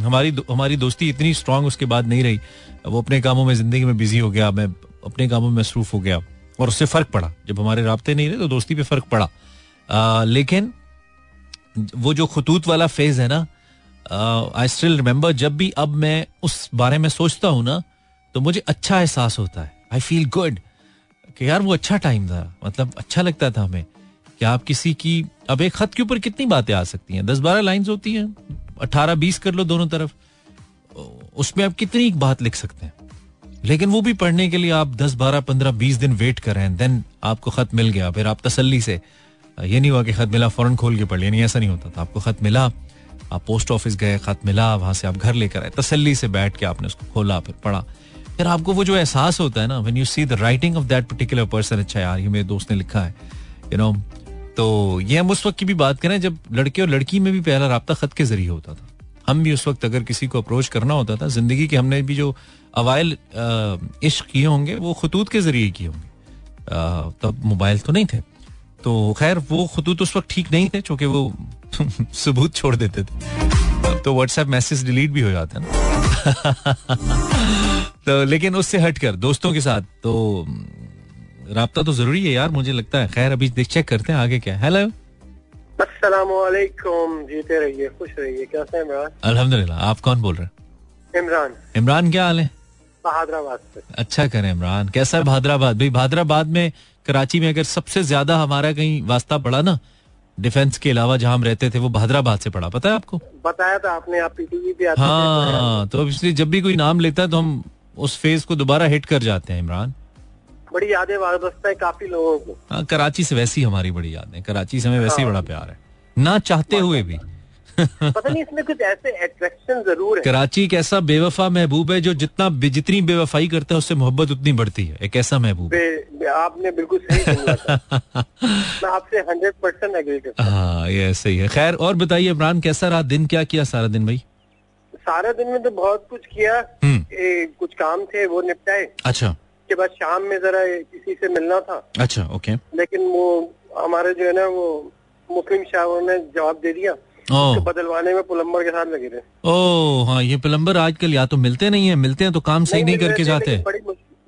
हमारी दो, हमारी दोस्ती इतनी स्ट्रांग उसके बाद नहीं रही। वो अपने कामों में, जिंदगी में बिजी हो गया, मैं अपने कामों में मसरूफ हो गया और उससे फ़र्क पड़ा। जब हमारे राब्ते नहीं रहे तो दोस्ती पे फ़र्क पड़ा। आ, लेकिन वो जो खतूत वाला फेज़ है ना, आई स्टिल रिमेम्बर, जब भी अब मैं उस बारे में सोचता हूँ ना तो मुझे अच्छा एहसास होता है। आई फील गुड कि यार वो अच्छा टाइम था। मतलब अच्छा लगता था हमें कि आप किसी की, अब एक खत के ऊपर कितनी बातें आ सकती हैं, दस बारह लाइंस होती हैं, अट्ठारह बीस कर लो दोनों तरफ, उसमें आप कितनी एक बात लिख सकते हैं। लेकिन वो भी पढ़ने के लिए आप दस बारह पंद्रह बीस दिन वेट कर रहे हैं, देन आपको खत मिल गया। फिर आप तसल्ली से, ये नहीं हुआ कि खत मिला फौरन खोल के पढ़ लिया, नहीं, ऐसा नहीं होता था। आपको खत मिला, आप पोस्ट ऑफिस गए, खत मिला, वहां से आप घर लेकर आए, तसल्ली से बैठ के आपने उसको खोला, फिर पढ़ा। फिर आपको वो जो एहसास होता है ना, when you see the writing of that particular person, अच्छा यार ये मेरे दोस्त ने लिखा है, यू नो। तो ये हम उस वक्त की भी बात करें जब लड़के और लड़की में भी पहला राब्ता खत के जरिए होता था। हम भी उस वक्त अगर किसी को अप्रोच करना होता था, जिंदगी के हमने भी जो अवाइल इश्क किए होंगे वो खतूत के जरिए किए होंगे। तब मोबाइल तो नहीं थे, तो खैर वो खतूत उस वक्त ठीक नहीं थे चूंकि वो सबूत छोड़ देते थे, तो व्हाट्सएप मैसेज डिलीट भी हो जाते हैं ना। तो लेकिन उससे हटकर दोस्तों के साथ तो राब्ता तो जरूरी है यार, मुझे लगता है। खैर अभी चेक करते हैं आगे क्या। हेलो, अस्सलाम वालेकुम। जीते रहिए, खुश रहिए। कैसे हैं इमरान? अल्हम्दुलिल्लाह। आप कौन बोल रहे हैं? इमरान। इमरान क्या हाल है? भादराबाद से। अच्छा करें इमरान, कैसा है भादराबाद? भाई भादराबाद में, कराची में अगर सबसे ज्यादा हमारा कहीं वास्ता पड़ा ना डिफेंस के अलावा, जहाँ हम रहते थे, वो भादराबाद से पड़ा। पता है आपको? बताया था आपने, आप टीवी पे आते थे। हाँ, तो इसलिए जब भी कोई नाम लेता है तो हम उस फेज को दोबारा हिट कर जाते हैं इमरान। बड़ी यादें वाबस्ता है काफी लोगों को। आ, कराची से वैसी हमारी बड़ी यादें, कराची से हमें वैसे ही बड़ा प्यार है ना चाहते हुए भी। पता नहीं इसमें कुछ ऐसे अट्रैक्शन जरूर है। कराची एक ऐसा बेवफा महबूब है जो जितना जितनी बेवफाई करता है उससे मोहब्बत उतनी बढ़ती है, एक ऐसा महबूब। आपने बिल्कुल सही कहा, मैं आपसे सौ परसेंट एग्री करता हूं। हाँ ये ऐसे ही है। खैर और बताइए इमरान, कैसा रहा दिन, क्या किया सारा दिन? भाई सारा दिन में तो बहुत कुछ किया, ए, कुछ काम थे वो निपटाए। अच्छा। के बाद शाम में जरा किसी से मिलना था। अच्छा ओके। लेकिन वो हमारे जो है ना वो मुस्लिम शाह ने जवाब दे दिया, बदलवाने में प्लम्बर के साथ लगे रहे। ओह हाँ, ये प्लम्बर आजकल या तो मिलते नहीं है, मिलते हैं तो काम सही नहीं, नहीं करके जाते। बड़ी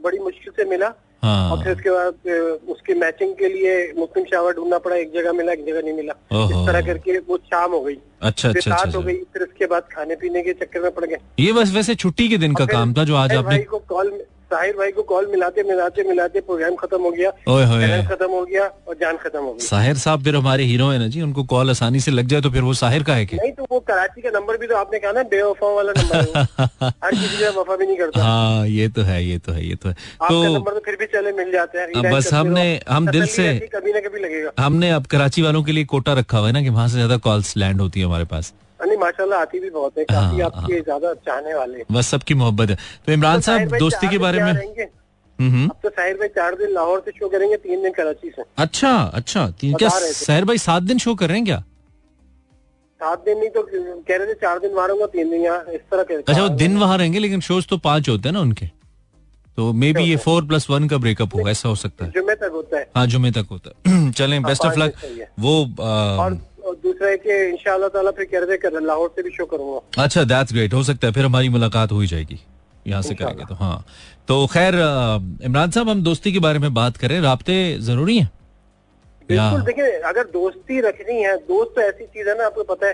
बड़ी मुश्किल से मिला। हाँ। और फिर उसके बाद उसकी मैचिंग के लिए मुस्लिम शावर ढूंढना पड़ा, एक जगह मिला एक जगह नहीं मिला, इस तरह करके वो शाम हो गई। अच्छा अच्छा अच्छा हो गई। फिर उसके बाद खाने पीने के चक्कर में पड़ गए। ये बस वैसे छुट्टी के दिन का काम था जो आज आपने को कॉल साहिर भाई को कॉल मिलाते मिलाते मिलाते प्रोग्राम खत्म हो गया, खत्म हो गया और जान खत्म हो गई। साहिर साहब फिर हमारे हीरो है ना जी, उनको कॉल आसानी से लग जाए तो फिर वो साहिर का है कि नहीं, तो वो कराची का नंबर भी तो आपने कहा ना बेवफा वाला नंबर, हर किसी का वफा भी नहीं करता। हाँ ये तो है, ये तो है, ये तो है। आपका नंबर तो फिर भी चले मिल जाते हैं, बस हमने हम दिल से कभी ना कभी लगेगा। हमने अब कराची वालों के लिए कोटा रखा हुआ है ना कि वहाँ से ज्यादा कॉल्स लैंड होती है हमारे पास। नहीं माशाल्लाह आती भी बहुत है, काफी आपके ज्यादा चाहने वाले, बस सबकी मोहब्बत है। तो इमरान साहब दोस्ती के बारे में अब तो साहिर भाई चार दिन लाहौर से शो करेंगे, तीन दिन कराची से। अच्छा अच्छा, तीन क्या साहिर भाई सात दिन शो कर रहे हैं क्या? सात दिन नहीं तो कह रहे थे चार दिन वहाँ रहूंगा तीन दिन यहाँ, इस तरह कह रहे। अच्छा वो दिन वहाँ रहेंगे लेकिन शोज तो पांच होते हैं ना उनके, तो मे बी ये फोर प्लस वन का ब्रेकअप होगा, ऐसा हो सकता है। जुम्मे तक होता है। हाँ जुम्मे तक होता है। चलें बेस्ट ऑफ लक। वो और दूसरा है कि इंशाअल्लाह ताला फिर कह रहे थे लाहौर से भी शो करूंगा। अच्छा दैट्स ग्रेट, हो सकता है फिर हमारी मुलाकात हो ही जाएगी यहाँ से करेंगे तो। हाँ तो खैर इमरान साहब हम दोस्ती के बारे में बात करें, राब्ते जरूरी हैं। बिल्कुल देखिए अगर दोस्ती रखनी है, दोस्त तो ऐसी चीज है ना आपको पता है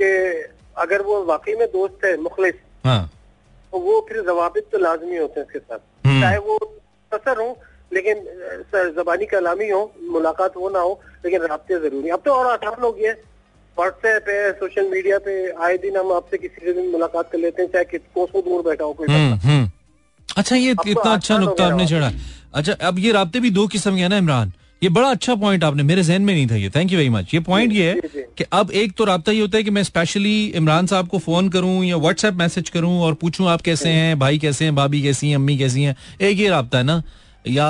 कि अगर वो वाकई में दोस्त है मुखलिस, तो वो फिर जवाबित तो लाजमी होते हैं उसके साथ, चाहे वो असर हो लेकिन सर जबानी कलामी हो, मुलाकात हो ना हो, लेकिन राब्ते जरूरी। अब तो और आसान हो गया है, व्हाट्सएप पे सोशल मीडिया पे आए दिन हम आपसे किसी से भी मुलाकात कर लेते हैं, चाहे किसको सो दूर बैठा हो कोई। अच्छा ये इतना अच्छा नुकता आपने चढ़ा। अच्छा अब ये राब्ते भी दो किस्म के हैं ना इमरान, ये बड़ा अच्छा पॉइंट आपने, मेरे जहन में नहीं था ये, थैंक यू वेरी मच। ये पॉइंट ये है कि अब एक तो राब्ता ये होता है कि मैं स्पेशली इमरान साहब को फोन करूं या व्हाट्सएप मैसेज करूं और पूछूं आप कैसे हैं, भाई कैसे हैं, भाभी कैसी हैं, अम्मी कैसी हैं, एक ये राब्ता है ना, या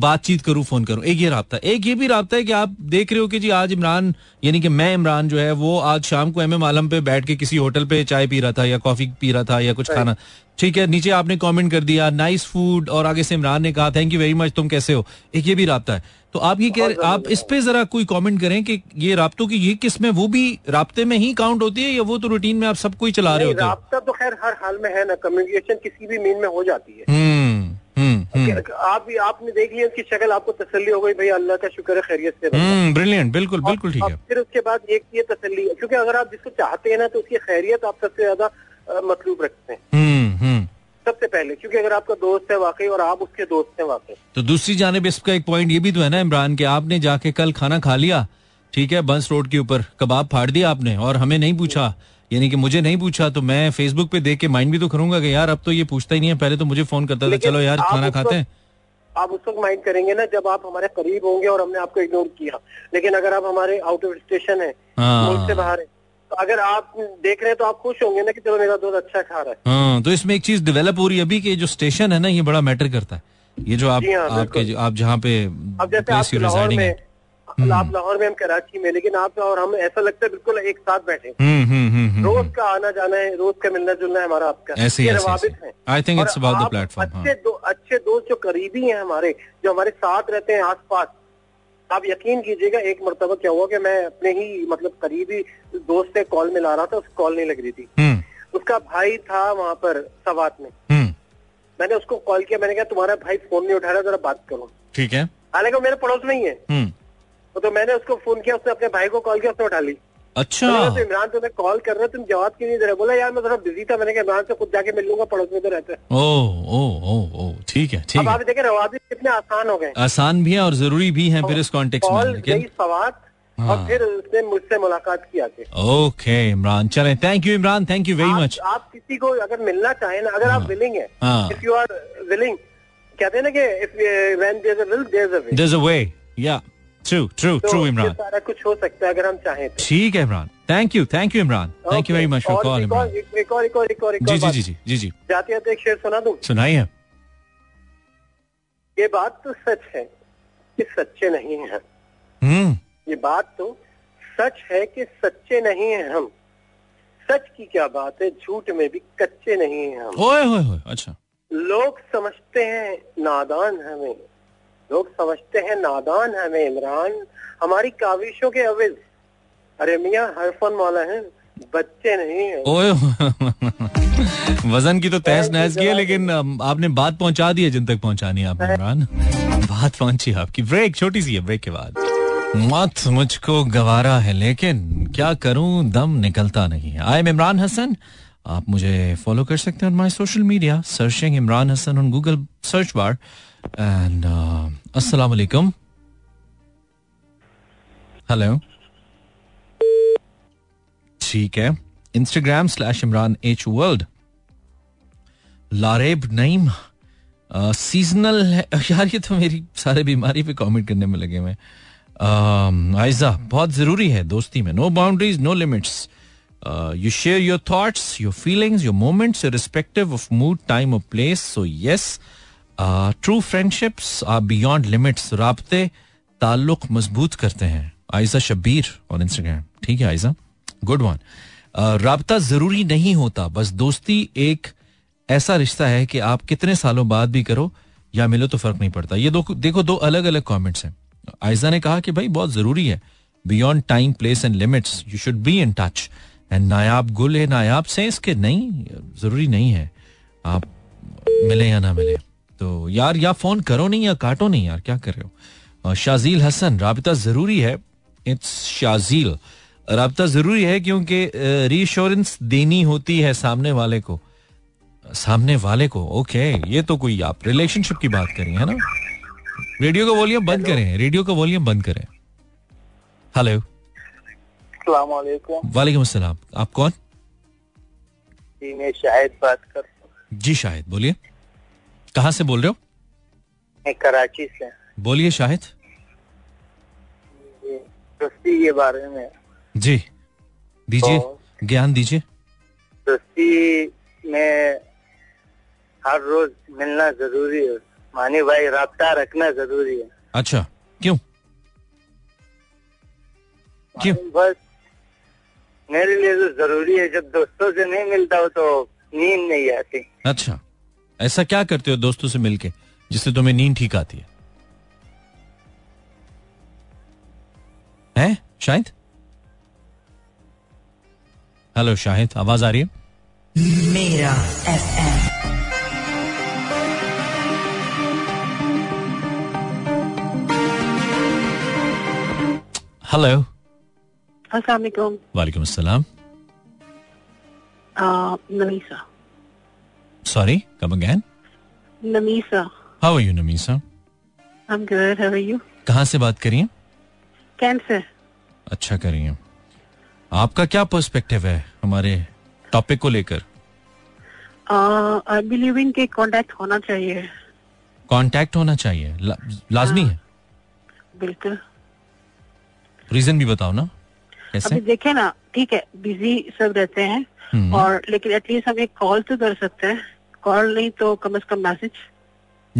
बातचीत करूं फोन करूं, एक ये राब्ता। एक ये भी राब्ता है कि आप देख रहे हो कि जी आज इमरान यानी कि मैं इमरान जो है वो आज शाम को एम एम आलम पे बैठ के किसी होटल पे चाय पी रहा था या कॉफी पी रहा था या कुछ खाना, ठीक है, नीचे आपने कमेंट कर दिया नाइस फूड और आगे से इमरान ने कहा थैंक यू वेरी मच तुम कैसे हो, एक ये भी राब्ता है। तो आप ये कह रहे, आप इस पे जरा कोई कमेंट करें कि ये राब्तों की ये किस्में वो भी राब्ते में ही काउंट होती है या वो तो रूटीन में आप सबको ही चला रहे होते हैं? राब्ता तो खैर हर हाल में है ना, कम्युनिकेशन किसी भी मीन में हो जाती है। आप भी आपने देख लिया उसकी शक्ल, आपको तसल्ली हो गई भाई अल्लाह का शुक्र है खैरियत से। ब्रिलियंट, बिल्कुल बिल्कुल ठीक है। फिर उसके बाद एक ये तसल्ली, क्योंकि अगर आप जिसको चाहते हैं ना तो उसकी खैरियत आप सबसे ज्यादा मतलूब रखते हैं सबसे पहले, क्योंकि अगर आपका दोस्त है वाकई और आप उसके दोस्त हैं वाकई। तो दूसरी जानिब इसका एक पॉइंट ये भी तो है ना इमरान के, आपने जाके कल खाना खा लिया, ठीक है, बंस रोड के ऊपर कबाब फाड़ दिया आपने और हमें नहीं पूछा, यानी कि मुझे नहीं पूछा, तो मैं फेसबुक पे देख के माइंड भी तो करूंगा कि यार अब तो ये पूछता ही नहीं है, पहले तो मुझे फोन करता था चलो यार खाना खाते हैं। आप उस वक्त माइंड करेंगे ना जब आप हमारे करीब होंगे और हमने आपको इग्नोर किया, लेकिन अगर आप हमारे आउट ऑफ स्टेशन है, मुल्क से बाहर है, तो अगर आप देख रहे हैं तो आप खुश होंगे ना कि चलो मेरा दोस्त अच्छा खा रहा है। तो इसमें एक चीज डेवलप हो रही है अभी कि जो स्टेशन है ना ये बड़ा मैटर करता है, ये जो आप आपके आप जहाँ पे आप लाहौर में हम कराची में, लेकिन आप और हम ऐसा लगता है बिल्कुल एक साथ बैठे, रोज का आना जाना है, रोज का मिलना जुलना है हमारा आपका, ये रवाबित है। I think it's about the platform. अच्छे दो अच्छे दोस्त जो करीबी हैं हमारे, जो हमारे साथ रहते हैं आसपास, आप यकीन कीजिएगा एक मरतबा क्या हुआ कि मैं अपने ही मतलब करीबी दोस्त से कॉल में ला रहा था, उसकी कॉल नहीं लग रही थी, उसका भाई था वहाँ पर सवात में, मैंने उसको कॉल किया, मैंने कहा तुम्हारा भाई फोन नहीं उठा रहा जरा बात करो, ठीक है, हालांकि मेरे पड़ोस में ही है, तो मैंने उसको फोन किया, उसने अपने भाई को कॉल किया, उसने उठा ली। अच्छा तो इमरान तुम्हें कॉल कर रहे हो तुम जवाब क्यों नहीं दे रहे? बोला यार मैं थोड़ा बिजी था, मैंने कहा इमरान से खुद जाके मिल लूंगा, पड़ोस में तो रहता है। ओह ओह ओह ओह ठीक है ठीक है। अब आप देखें रवाबित कितने आसान हो गए, आसान भी है और जरूरी भी है फिर इस कॉन्टेक्स्ट में। कॉल गई सवात और फिर उसने मुझसे मुलाकात की आके। ओके इमरान चले, thank you Imran, thank you very much. आप किसी को अगर मिलना चाहें ना, अगर आप विलिंग है, इफ यू आर विलिंग कहते हैं ना कि when there's a will, there's a way. There's a way. Yeah. True, true, so, true, Imran. सारा कुछ हो सकता है अगर हम चाहें तो. ठीक है Imran, thank you, thank you Imran, thank you very much for call Imran. एक और एक और एक और जी जी जी जी जी जाते जाते एक शेर सुना दूं. सुनाइए. ये बात तो सच है कि सच्चे नहीं है हम. ये बात तो सच है कि सच्चे नहीं है हम. सच की क्या बात है, झूठ में भी कच्चे नहीं है हम. ओए होए होए. अच्छा. लोग समझते हैं नादान हमें, लोग समझते हैं नादान हमें इमरान, हमारी काविशों के अवैध. अरे मियाँ हरफन मौला है, बच्चे नहीं है. वजन की तो तहस नहस की है, लेकिन आपने बात पहुंचा दी है जिन तक पहुंचानी है आपने इमरान. बात पहुंची आपकी. ब्रेक छोटी सी है, ब्रेक के बाद. मौत मुझको गवारा है लेकिन क्या करूं दम निकलता नहीं है. I am Imran Hasan. आप मुझे फॉलो कर सकते हैं on my social media, searching Imran Hasan on Google search bar. And uh, assalamu alaikum. Hello. ठीक है. Instagram slash Imran H World. Laraib Naeem seasonal है यार, ये तो मेरी सारे बीमारी पे कमेंट करने में लगे हुए. आयजा बहुत जरूरी है दोस्ती में. No boundaries no limits. You share your thoughts, your feelings, your moments irrespective of mood, time और place. So yes, true friendships are beyond limits. राब्ते ताल्लुक मजबूत करते हैं. आयजा शब्बीर और इंस्टाग्राम. ठीक है आयजा, गुड वन. राब्ता जरूरी नहीं होता, बस दोस्ती एक ऐसा रिश्ता है कि आप कितने सालों बाद भी करो या मिलो तो फर्क नहीं पड़ता. ये दो देखो, दो अलग अलग कॉमेंट्स हैं. आयजा ने कहा कि भाई बहुत जरूरी है, beyond time place and limits you should be in touch. And Nayab Gul है नायाब से इसके नहीं, जरूरी नहीं है आप मिले या ना मिले. तो यार या फोन करो नहीं या काटो नहीं यार, क्या कर रहे हो. शाजील हसन, राबिता जरूरी है. इट्स शाजील, राबिता जरूरी है क्योंकि रीश्योरेंस देनी होती है सामने वाले को. सामने वाले को ओके, ये तो कोई आप रिलेशनशिप की बात करें है ना. रेडियो का वॉल्यूम बंद करें, रेडियो का वॉल्यूम बंद करें. हेलो. अस्सलाम वालेकुम. वालेकुम अस्सलाम. आप कौन जी? मैं शाहिद बात कर रहा हूं. जी शाहिद बोलिए. कहाँ से बोल रहे हो? मैं कराची से. बोलिए शाहिद. दोस्ती के बारे में जी दीजिए, तो, ज्ञान दीजिए. दोस्ती में हर रोज मिलना जरूरी है मानी भाई, राब्ता रखना जरूरी है. अच्छा क्यों क्यों? बस मेरे लिए तो जरूरी है, जब दोस्तों से नहीं मिलता हो तो नींद नहीं आती. अच्छा, ऐसा क्या करते हो दोस्तों से मिलके जिससे तुम्हें नींद ठीक आती है? हैं शाहिद? हेलो शाहिद, आवाज आ रही है? मेरा एफएम. हेलो. अस्सलाम वालेकुम. वालेकुम अस्सलाम. Namisha. Sorry, come again. Nemisha. How are you, Nemisha? I'm good. How are you? कहाँ से बात कर रही हैं? कैंसर. अच्छा कर रही हैं. आपका क्या पर्सपेक्टिव है हमारे टॉपिक को लेकर? आई बिलीव इन के कांटेक्ट होना चाहिए. कांटेक्ट होना चाहिए ला, लाजमी है. बिल्कुल. रीजन भी बताओ ना. कैसे? अभी देखे ना, ठीक है बिजी सब रहते हैं और लेकिन एटलीस्ट हम एक कॉल तो कर सकते हैं. कॉल नहीं तो कम से कम मैसेज.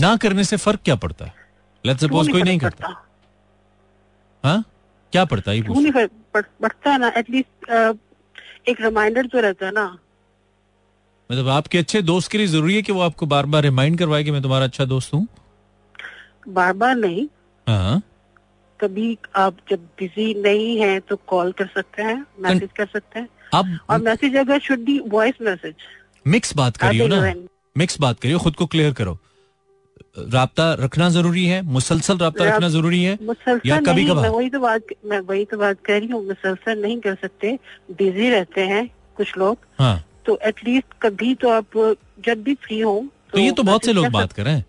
ना करने से फर्क क्या पड़ता है? लेट्स सपोज कोई नहीं करता, हाँ क्या पड़ता है? क्यों नहीं पड़ता है ना, एटलीस्ट एक रिमाइंडर तो रहता है ना. मतलब आपके अच्छे दोस्त के लिए जरूरी है कि वो आपको बार बार रिमाइंड करवाए कि मैं तुम्हारा अच्छा दोस्त हूँ? बार बार नहीं, हाँ कभी आप जब बिजी नहीं हैं तो कॉल कर सकते हैं, मैसेज कर सकते हैं. अब और मैसेज अगर should be voice message. Mix बात करियो ना, मिक्स बात करियो, खुद को क्लियर करो. राब्ता रखना जरूरी है, मुसलसल राब्ता रखना जरूरी है या कभी कभार? मैं वही तो बात मैं वही तो बात कर रही हूँ, मुसलसल नहीं कर सकते, बिजी रहते हैं कुछ लोग. हाँ तो एटलीस्ट कभी तो आप जब भी फ्री हो. तो ये तो बहुत से लोग बात कर रहे हैं.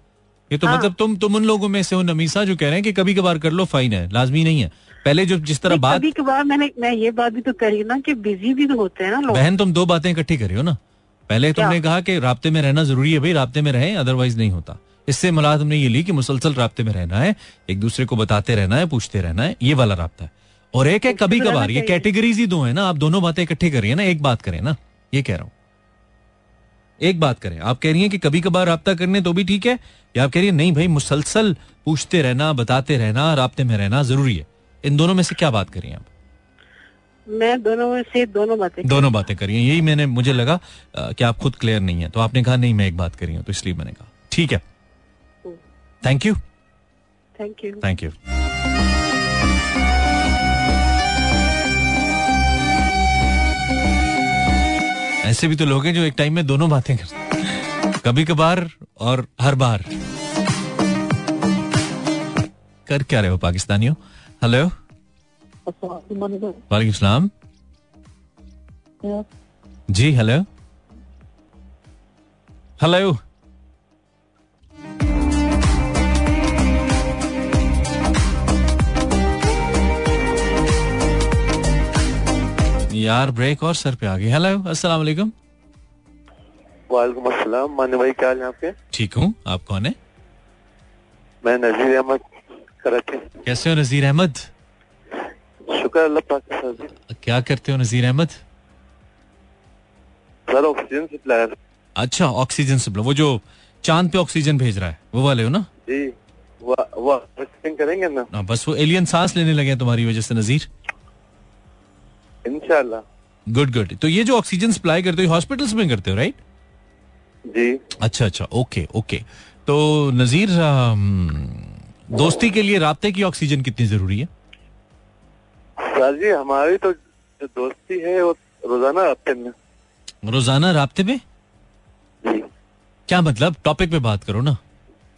ये तो हाँ. मतलब तुम तुम उन लोगों में से हो नमीशा जो कह रहे हैं कि कभी कभार कर लो, फाइन है, लाजमी नहीं है. पहले जो जिस तरह बात कभी कभार, मैंने मैं ये बात भी तो करी ना कि बिजी भी तो होते हैं ना लोग. बहन तुम दो बातें इकट्ठी करी हो ना. पहले क्या? तुमने कहा कि राब्ते में रहना जरूरी है, भाई राब्ते में रहें अदरवाइज नहीं होता. इससे मुराद हमने ये ली कि मुसलसल राब्ते में रहना है, एक दूसरे को बताते रहना है, पूछते रहना है, ये वाला राब्ता है। और एक है कभी कभार, ये कैटेगरीज ही दो है ना, आप दोनों बातें इकट्ठे करिए ना, एक बात करें ना, ये कह रहा हूँ एक बात करें। आप कह रही हैं कि कभी कभार राब्ता करने तो भी ठीक है, या आप कह रही हैं नहीं भाई मुसलसल पूछते रहना, बताते रहना, राब्ते में रहना जरूरी है, इन दोनों में से क्या बात करिए आप? मैं दोनों में से दोनों बातें दोनों बातें करिए। यही मैंने मुझे लगा आ, कि आप खुद क्लियर नहीं है, तो आपने कहा नहीं मैं एक बात करी हूँ, तो इसलिए मैंने कहा ठीक है। Thank you thank you thank you. ऐसे भी तो लोग हैं जो एक टाइम में दोनों बातें करते हैं, कभी कभार और हर बार। कर क्या रहे हो पाकिस्तानियों? हेलो, वालेकुम सलाम जी। हेलो हेलो, यार ब्रेक और सर पे आ गए। हेलो, अस्सलाम वालेकुम। वालेकुम अस्सलाम। मानी भाई क्या हाल है आपके? ठीक हूँ, आप कौन है? मैं नजीर अहमद, कराची। कैसे हो नजीर अहमद? शुक्र अल्लाह पाक का सर। क्या करते हो Nazir Ahmad? Sir oxygen supplier. अच्छा, ऑक्सीजन सप्लायर, वो जो चांद पे ऑक्सीजन भेज रहा है वो वाले हो ना? जी, वो वो एक्सपेंड करेंगे ना। ना बस वो एलियन सांस लेने लगे हैं तुम्हारी वजह से नजीर। इंशाल्लाह। Good good. तो ये जो ऑक्सीजन सप्लाई करते हो हॉस्पिटल्स में करते हो, राइट? जी। अच्छा अच्छा, ओके ओके। तो नजीर, दोस्ती के लिए राब्ते की ऑक्सीजन कितनी जरूरी है? सर जी हमारी तो जो दोस्ती है वो रोजाना राब्ते में। रोजाना राब्ते में? जी। क्या मतलब? टॉपिक पे बात करो ना,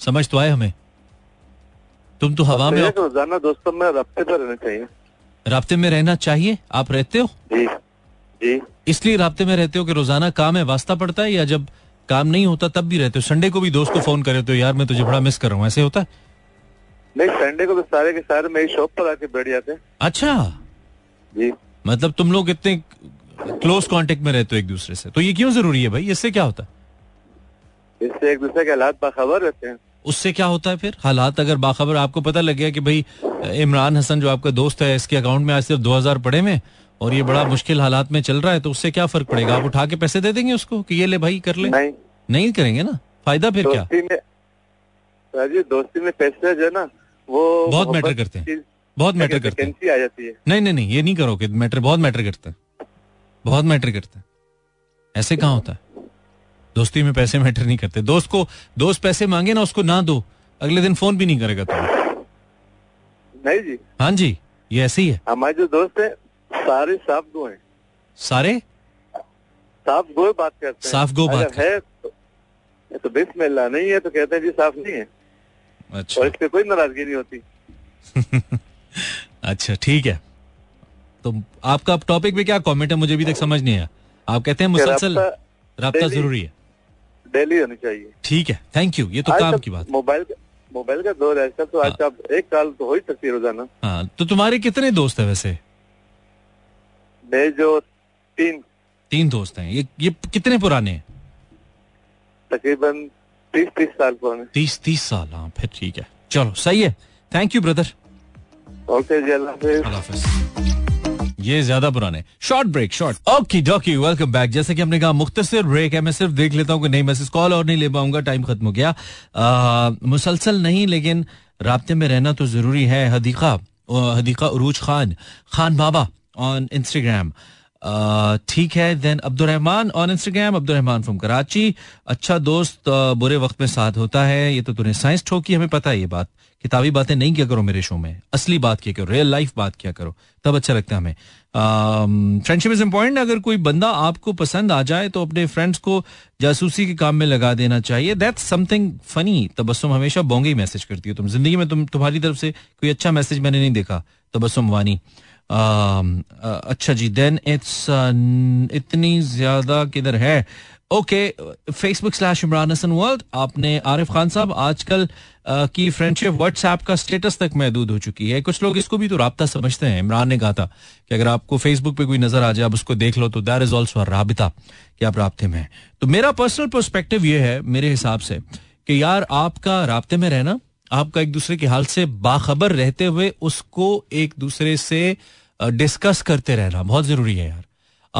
समझ तो आए हमें। तुम तो हवा में। रोजाना दोस्तों में राब्ते पर रहना चाहिए। राब्ते में रहना चाहिए। आप रहते हो? जी जी। इसलिए राब्ते में रहते हो कि रोजाना काम है वास्ता पड़ता है, या जब काम नहीं होता तब भी रहते हो? संडे को भी दोस्त को फोन करे तो यार मैं तुझे बड़ा मिस कर रहा हूँ, ऐसे होता है? नहीं, संडे को तो सारे के सारे मेरी शॉप पर आके बैठ जाते हैं। अच्छा जी। मतलब तुम लोग इतने क्लोज कांटेक्ट में रहते हो एक दूसरे से, तो ये क्यों जरूरी है भाई? इससे क्या होता है? इससे एक दूसरे के हालात बाखबर रहते हैं। उससे क्या होता है फिर? हालात अगर बाखबर, आपको पता लग गया कि भाई इमरान हसन जो आपका दोस्त है इसके अकाउंट में आज सिर्फ दो हजार पड़े में और ये बड़ा मुश्किल हालात में चल रहा है, तो उससे क्या फर्क पड़ेगा? आप उठा के पैसे दे देंगे उसको कि ये ले भाई कर ले? नहीं करेंगे ना, फायदा फिर क्या? दोस्ती में पैसे जो है ना वो बहुत मैटर करते हैं, बहुत मैटर करते हैं। नहीं नहीं नहीं, ये नहीं करो कि मैटर, बहुत मैटर करते हैं, बहुत मैटर करते हैं। ऐसे कहाँ होता है? दोस्ती में पैसे मैटर नहीं करते। दोस्त को दोस्त पैसे मांगे ना, उसको ना दो, अगले दिन फोन भी नहीं करेगा तुम। नहीं जी। हाँ जी, ये ऐसे ही है। हमारे जो दोस्त है सारे साफ गो है, सारे साफ गो बात करते हैं। साफ गो बात है तो बिस्मिल्लाह, नहीं है तो कहते हैं जी साफ नहीं है। अच्छा। और इससे कोई नाराजगी नहीं होती। अच्छा ठीक है। तो आपका टॉपिक पे क्या कमेंट है? मुझे अभी तक समझ नहीं आया। आप कहते हैं मुसलसल राब्ता जरूरी है, डेली होनी चाहिए। ठीक है, थैंक यू। ये तो काम की बात। मोबाइल मोबाइल का दौर है ऐसा, तो आज आप एक कॉल तो हो ही सकती है रोजाना। हाँ, तो तुम्हारे कितने दोस्त है वैसे? मेरे जो तीन तीन दोस्त हैं। ये ये कितने पुराने हैं? तकरीबन तीस तीस साल पुराने। तीस तीस साल? हाँ, फिर ठीक है, चलो सही है। Thank you brother. ओके जी, अल्लाह हाफ़िज़। ये ज्यादा पुराने। Short break, short. Okey dokey, welcome back. जैसे कि हमने कहा मुख्तसर ब्रेक है, मैं सिर्फ देख लेता हूँ कि नहीं मैसेज, कॉल और नहीं ले पाऊंगा, टाइम खत्म हो गया। आ, मुसलसल नहीं लेकिन राब्ते में रहना तो जरूरी है। हदीका हदीका उरूज खान खान बाबा ऑन इंस्टाग्राम, ठीक है। Then Abdur Rahman on Instagram, Abdur Rahman from Karachi. अच्छा दोस्त बुरे वक्त में साथ होता है, ये तो तूने साइंस ठोकी, हमें पता है ये बात। किताबी बातें नहीं किया करो मेरे शो में, असली बात किया करो, रियल लाइफ बात किया करो, तब अच्छा लगता है हमें। Friendship is important. अगर कोई बंदा आपको पसंद आ जाए तो अपने फ्रेंड्स को जासूसी के काम में लगा देना चाहिए। That's something funny. तबस्सुम हमेशा बोंगे ही मैसेज करती हो तुम, जिंदगी में तुम तुम्हारी तरफ से कोई अच्छा मैसेज मैंने नहीं देखा। तबस्सुम वानी, अच्छा जी। देन इट्स इतनी ज्यादा किधर है? Okay, Facebook slash Imran Hasan world. आपने आरिफ खान साहब, आजकल की फ्रेंडशिप व्हाट्सएप का स्टेटस तक महदूद हो चुकी है, कुछ लोग इसको भी तो राब्ता समझते हैं। इमरान ने कहा था कि अगर आपको फेसबुक पे कोई नजर आ जाए आप उसको देख लो तो दैट इज ऑल्सो राबिता, कि आप राब्ते में हैं। तो मेरा पर्सनल पर्सपेक्टिव ये है, मेरे हिसाब से कि यार आपका राब्ते में रहना, आपका एक दूसरे के हाल से बाखबर रहते हुए उसको एक दूसरे से डिस्कस करते रहना बहुत ज़रूरी है यार।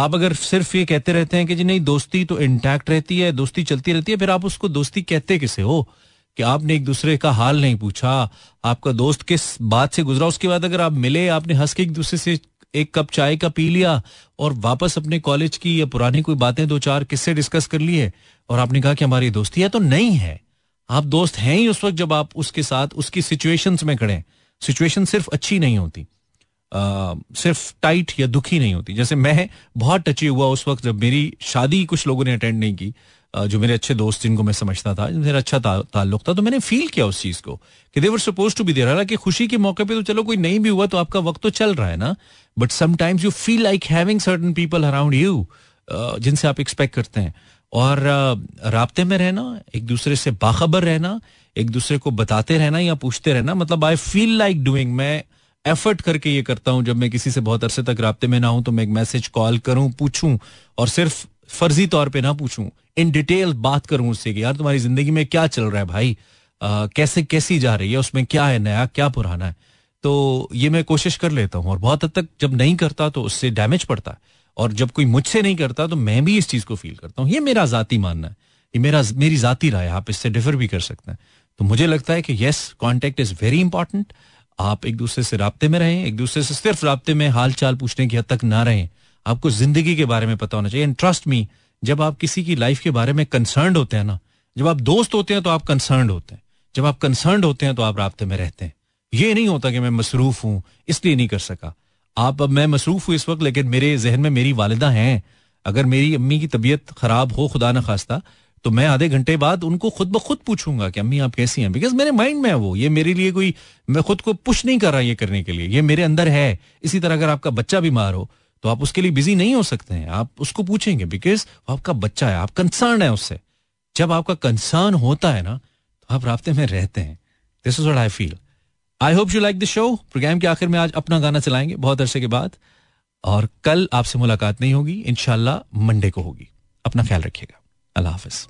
आप अगर सिर्फ ये कहते रहते हैं कि जी नहीं दोस्ती तो इंटैक्ट रहती है, दोस्ती चलती रहती है, फिर आप उसको दोस्ती कहते किसे हो कि आपने एक दूसरे का हाल नहीं पूछा, आपका दोस्त किस बात से गुजरा। उसके बाद अगर आप मिले, आपने हंस के एक दूसरे से एक कप चाय का पी लिया और वापस अपने कॉलेज की या पुरानी कोई बातें दो चार किस्से डिस्कस कर लिए और आपने कहा कि हमारी दोस्ती है, तो नहीं है। आप दोस्त हैं ही उस वक्त जब आप उसके साथ उसकी सिचुएशंस में खड़े हैं। सिचुएशन सिर्फ अच्छी नहीं होती, आ, सिर्फ टाइट या दुखी नहीं होती। जैसे मैं बहुत टची हुआ उस वक्त जब मेरी शादी कुछ लोगों ने अटेंड नहीं की, आ, जो मेरे अच्छे दोस्त जिनको मैं समझता था, मेरा अच्छा ताल्लुक था, तो मैंने फील किया उस चीज़ को कि they were supposed to be there. हालांकि खुशी के मौके पर तो चलो कोई नहीं भी हुआ तो आपका वक्त तो चल रहा है ना, but sometimes you feel like having certain people around you जिनसे आप एक्सपेक्ट करते हैं। और राब्ते में रहना, एक दूसरे से बाखबर रहना, एक दूसरे को बताते रहना या पूछते रहना, मतलब आई फील लाइक डूइंग, मैं एफर्ट करके ये करता हूँ। जब मैं किसी से बहुत अरसे तक राब्ते में ना हूँ तो मैं एक मैसेज कॉल करूँ, पूछूँ, और सिर्फ फर्जी तौर पे ना पूछूँ, इन डिटेल बात करूँ उससे कि यार तुम्हारी जिंदगी में क्या चल रहा है भाई, आ, कैसे कैसी जा रही है, उसमें क्या है नया, क्या पुराना है। तो ये मैं कोशिश कर लेता हूँ और बहुत हद तक जब नहीं करता तो उससे डैमेज पड़ता है, और जब कोई मुझसे नहीं करता तो मैं भी इस चीज़ को फील करता हूँ। ये मेरा ज़ाती मानना है, ये मेरा मेरी ज़ाती राय, आप इससे डिफर भी कर सकते हैं। तो मुझे लगता है कि yes, contact is very important. आप एक दूसरे से राब्ते में रहें, एक दूसरे से सिर्फ राब्ते में हाल चाल पूछने की हद तक ना रहें। आपको ज़िंदगी के बारे में पता होना चाहिए। एंड ट्रस्ट मी, जब आप किसी की लाइफ के बारे में कंसर्न्ड होते हैं ना, जब आप दोस्त होते हैं तो आप कंसर्न्ड होते हैं, जब आप कंसर्न्ड होते हैं तो आप राब्ते में रहते हैं। ये नहीं होता कि मैं मसरूफ़ हूँ इसलिए नहीं कर सका। आप, अब मैं मसरूफ़ हूँ इस वक्त, लेकिन मेरे जहन में मेरी वालिदा हैं। अगर मेरी अम्मी की तबीयत ख़राब हो खुदा न खास्ता, तो मैं आधे घंटे बाद उनको खुद ब खुद पूछूंगा कि अम्मी आप कैसी हैं, बिकॉज मेरे माइंड में है वो। ये मेरे लिए कोई, मैं खुद को पुश नहीं कर रहा ये करने के लिए, ये मेरे अंदर है। इसी तरह अगर आपका बच्चा बीमार हो तो आप उसके लिए बिजी नहीं हो सकते हैं, आप उसको पूछेंगे बिकॉज आपका बच्चा है, आप कंसर्न है उससे। जब आपका कंसर्न होता है ना तो आप राब्ते में रहते हैं। This is what I feel. I hope you like the show. Programme के आखिर में आज अपना गाना चलाएंगे बहुत अरसे के बाद, और कल आपसे मुलाकात नहीं होगी, इंशाल्लाह मंडे को होगी। अपना ख्याल रखिएगा, अल्लाह हाफिज।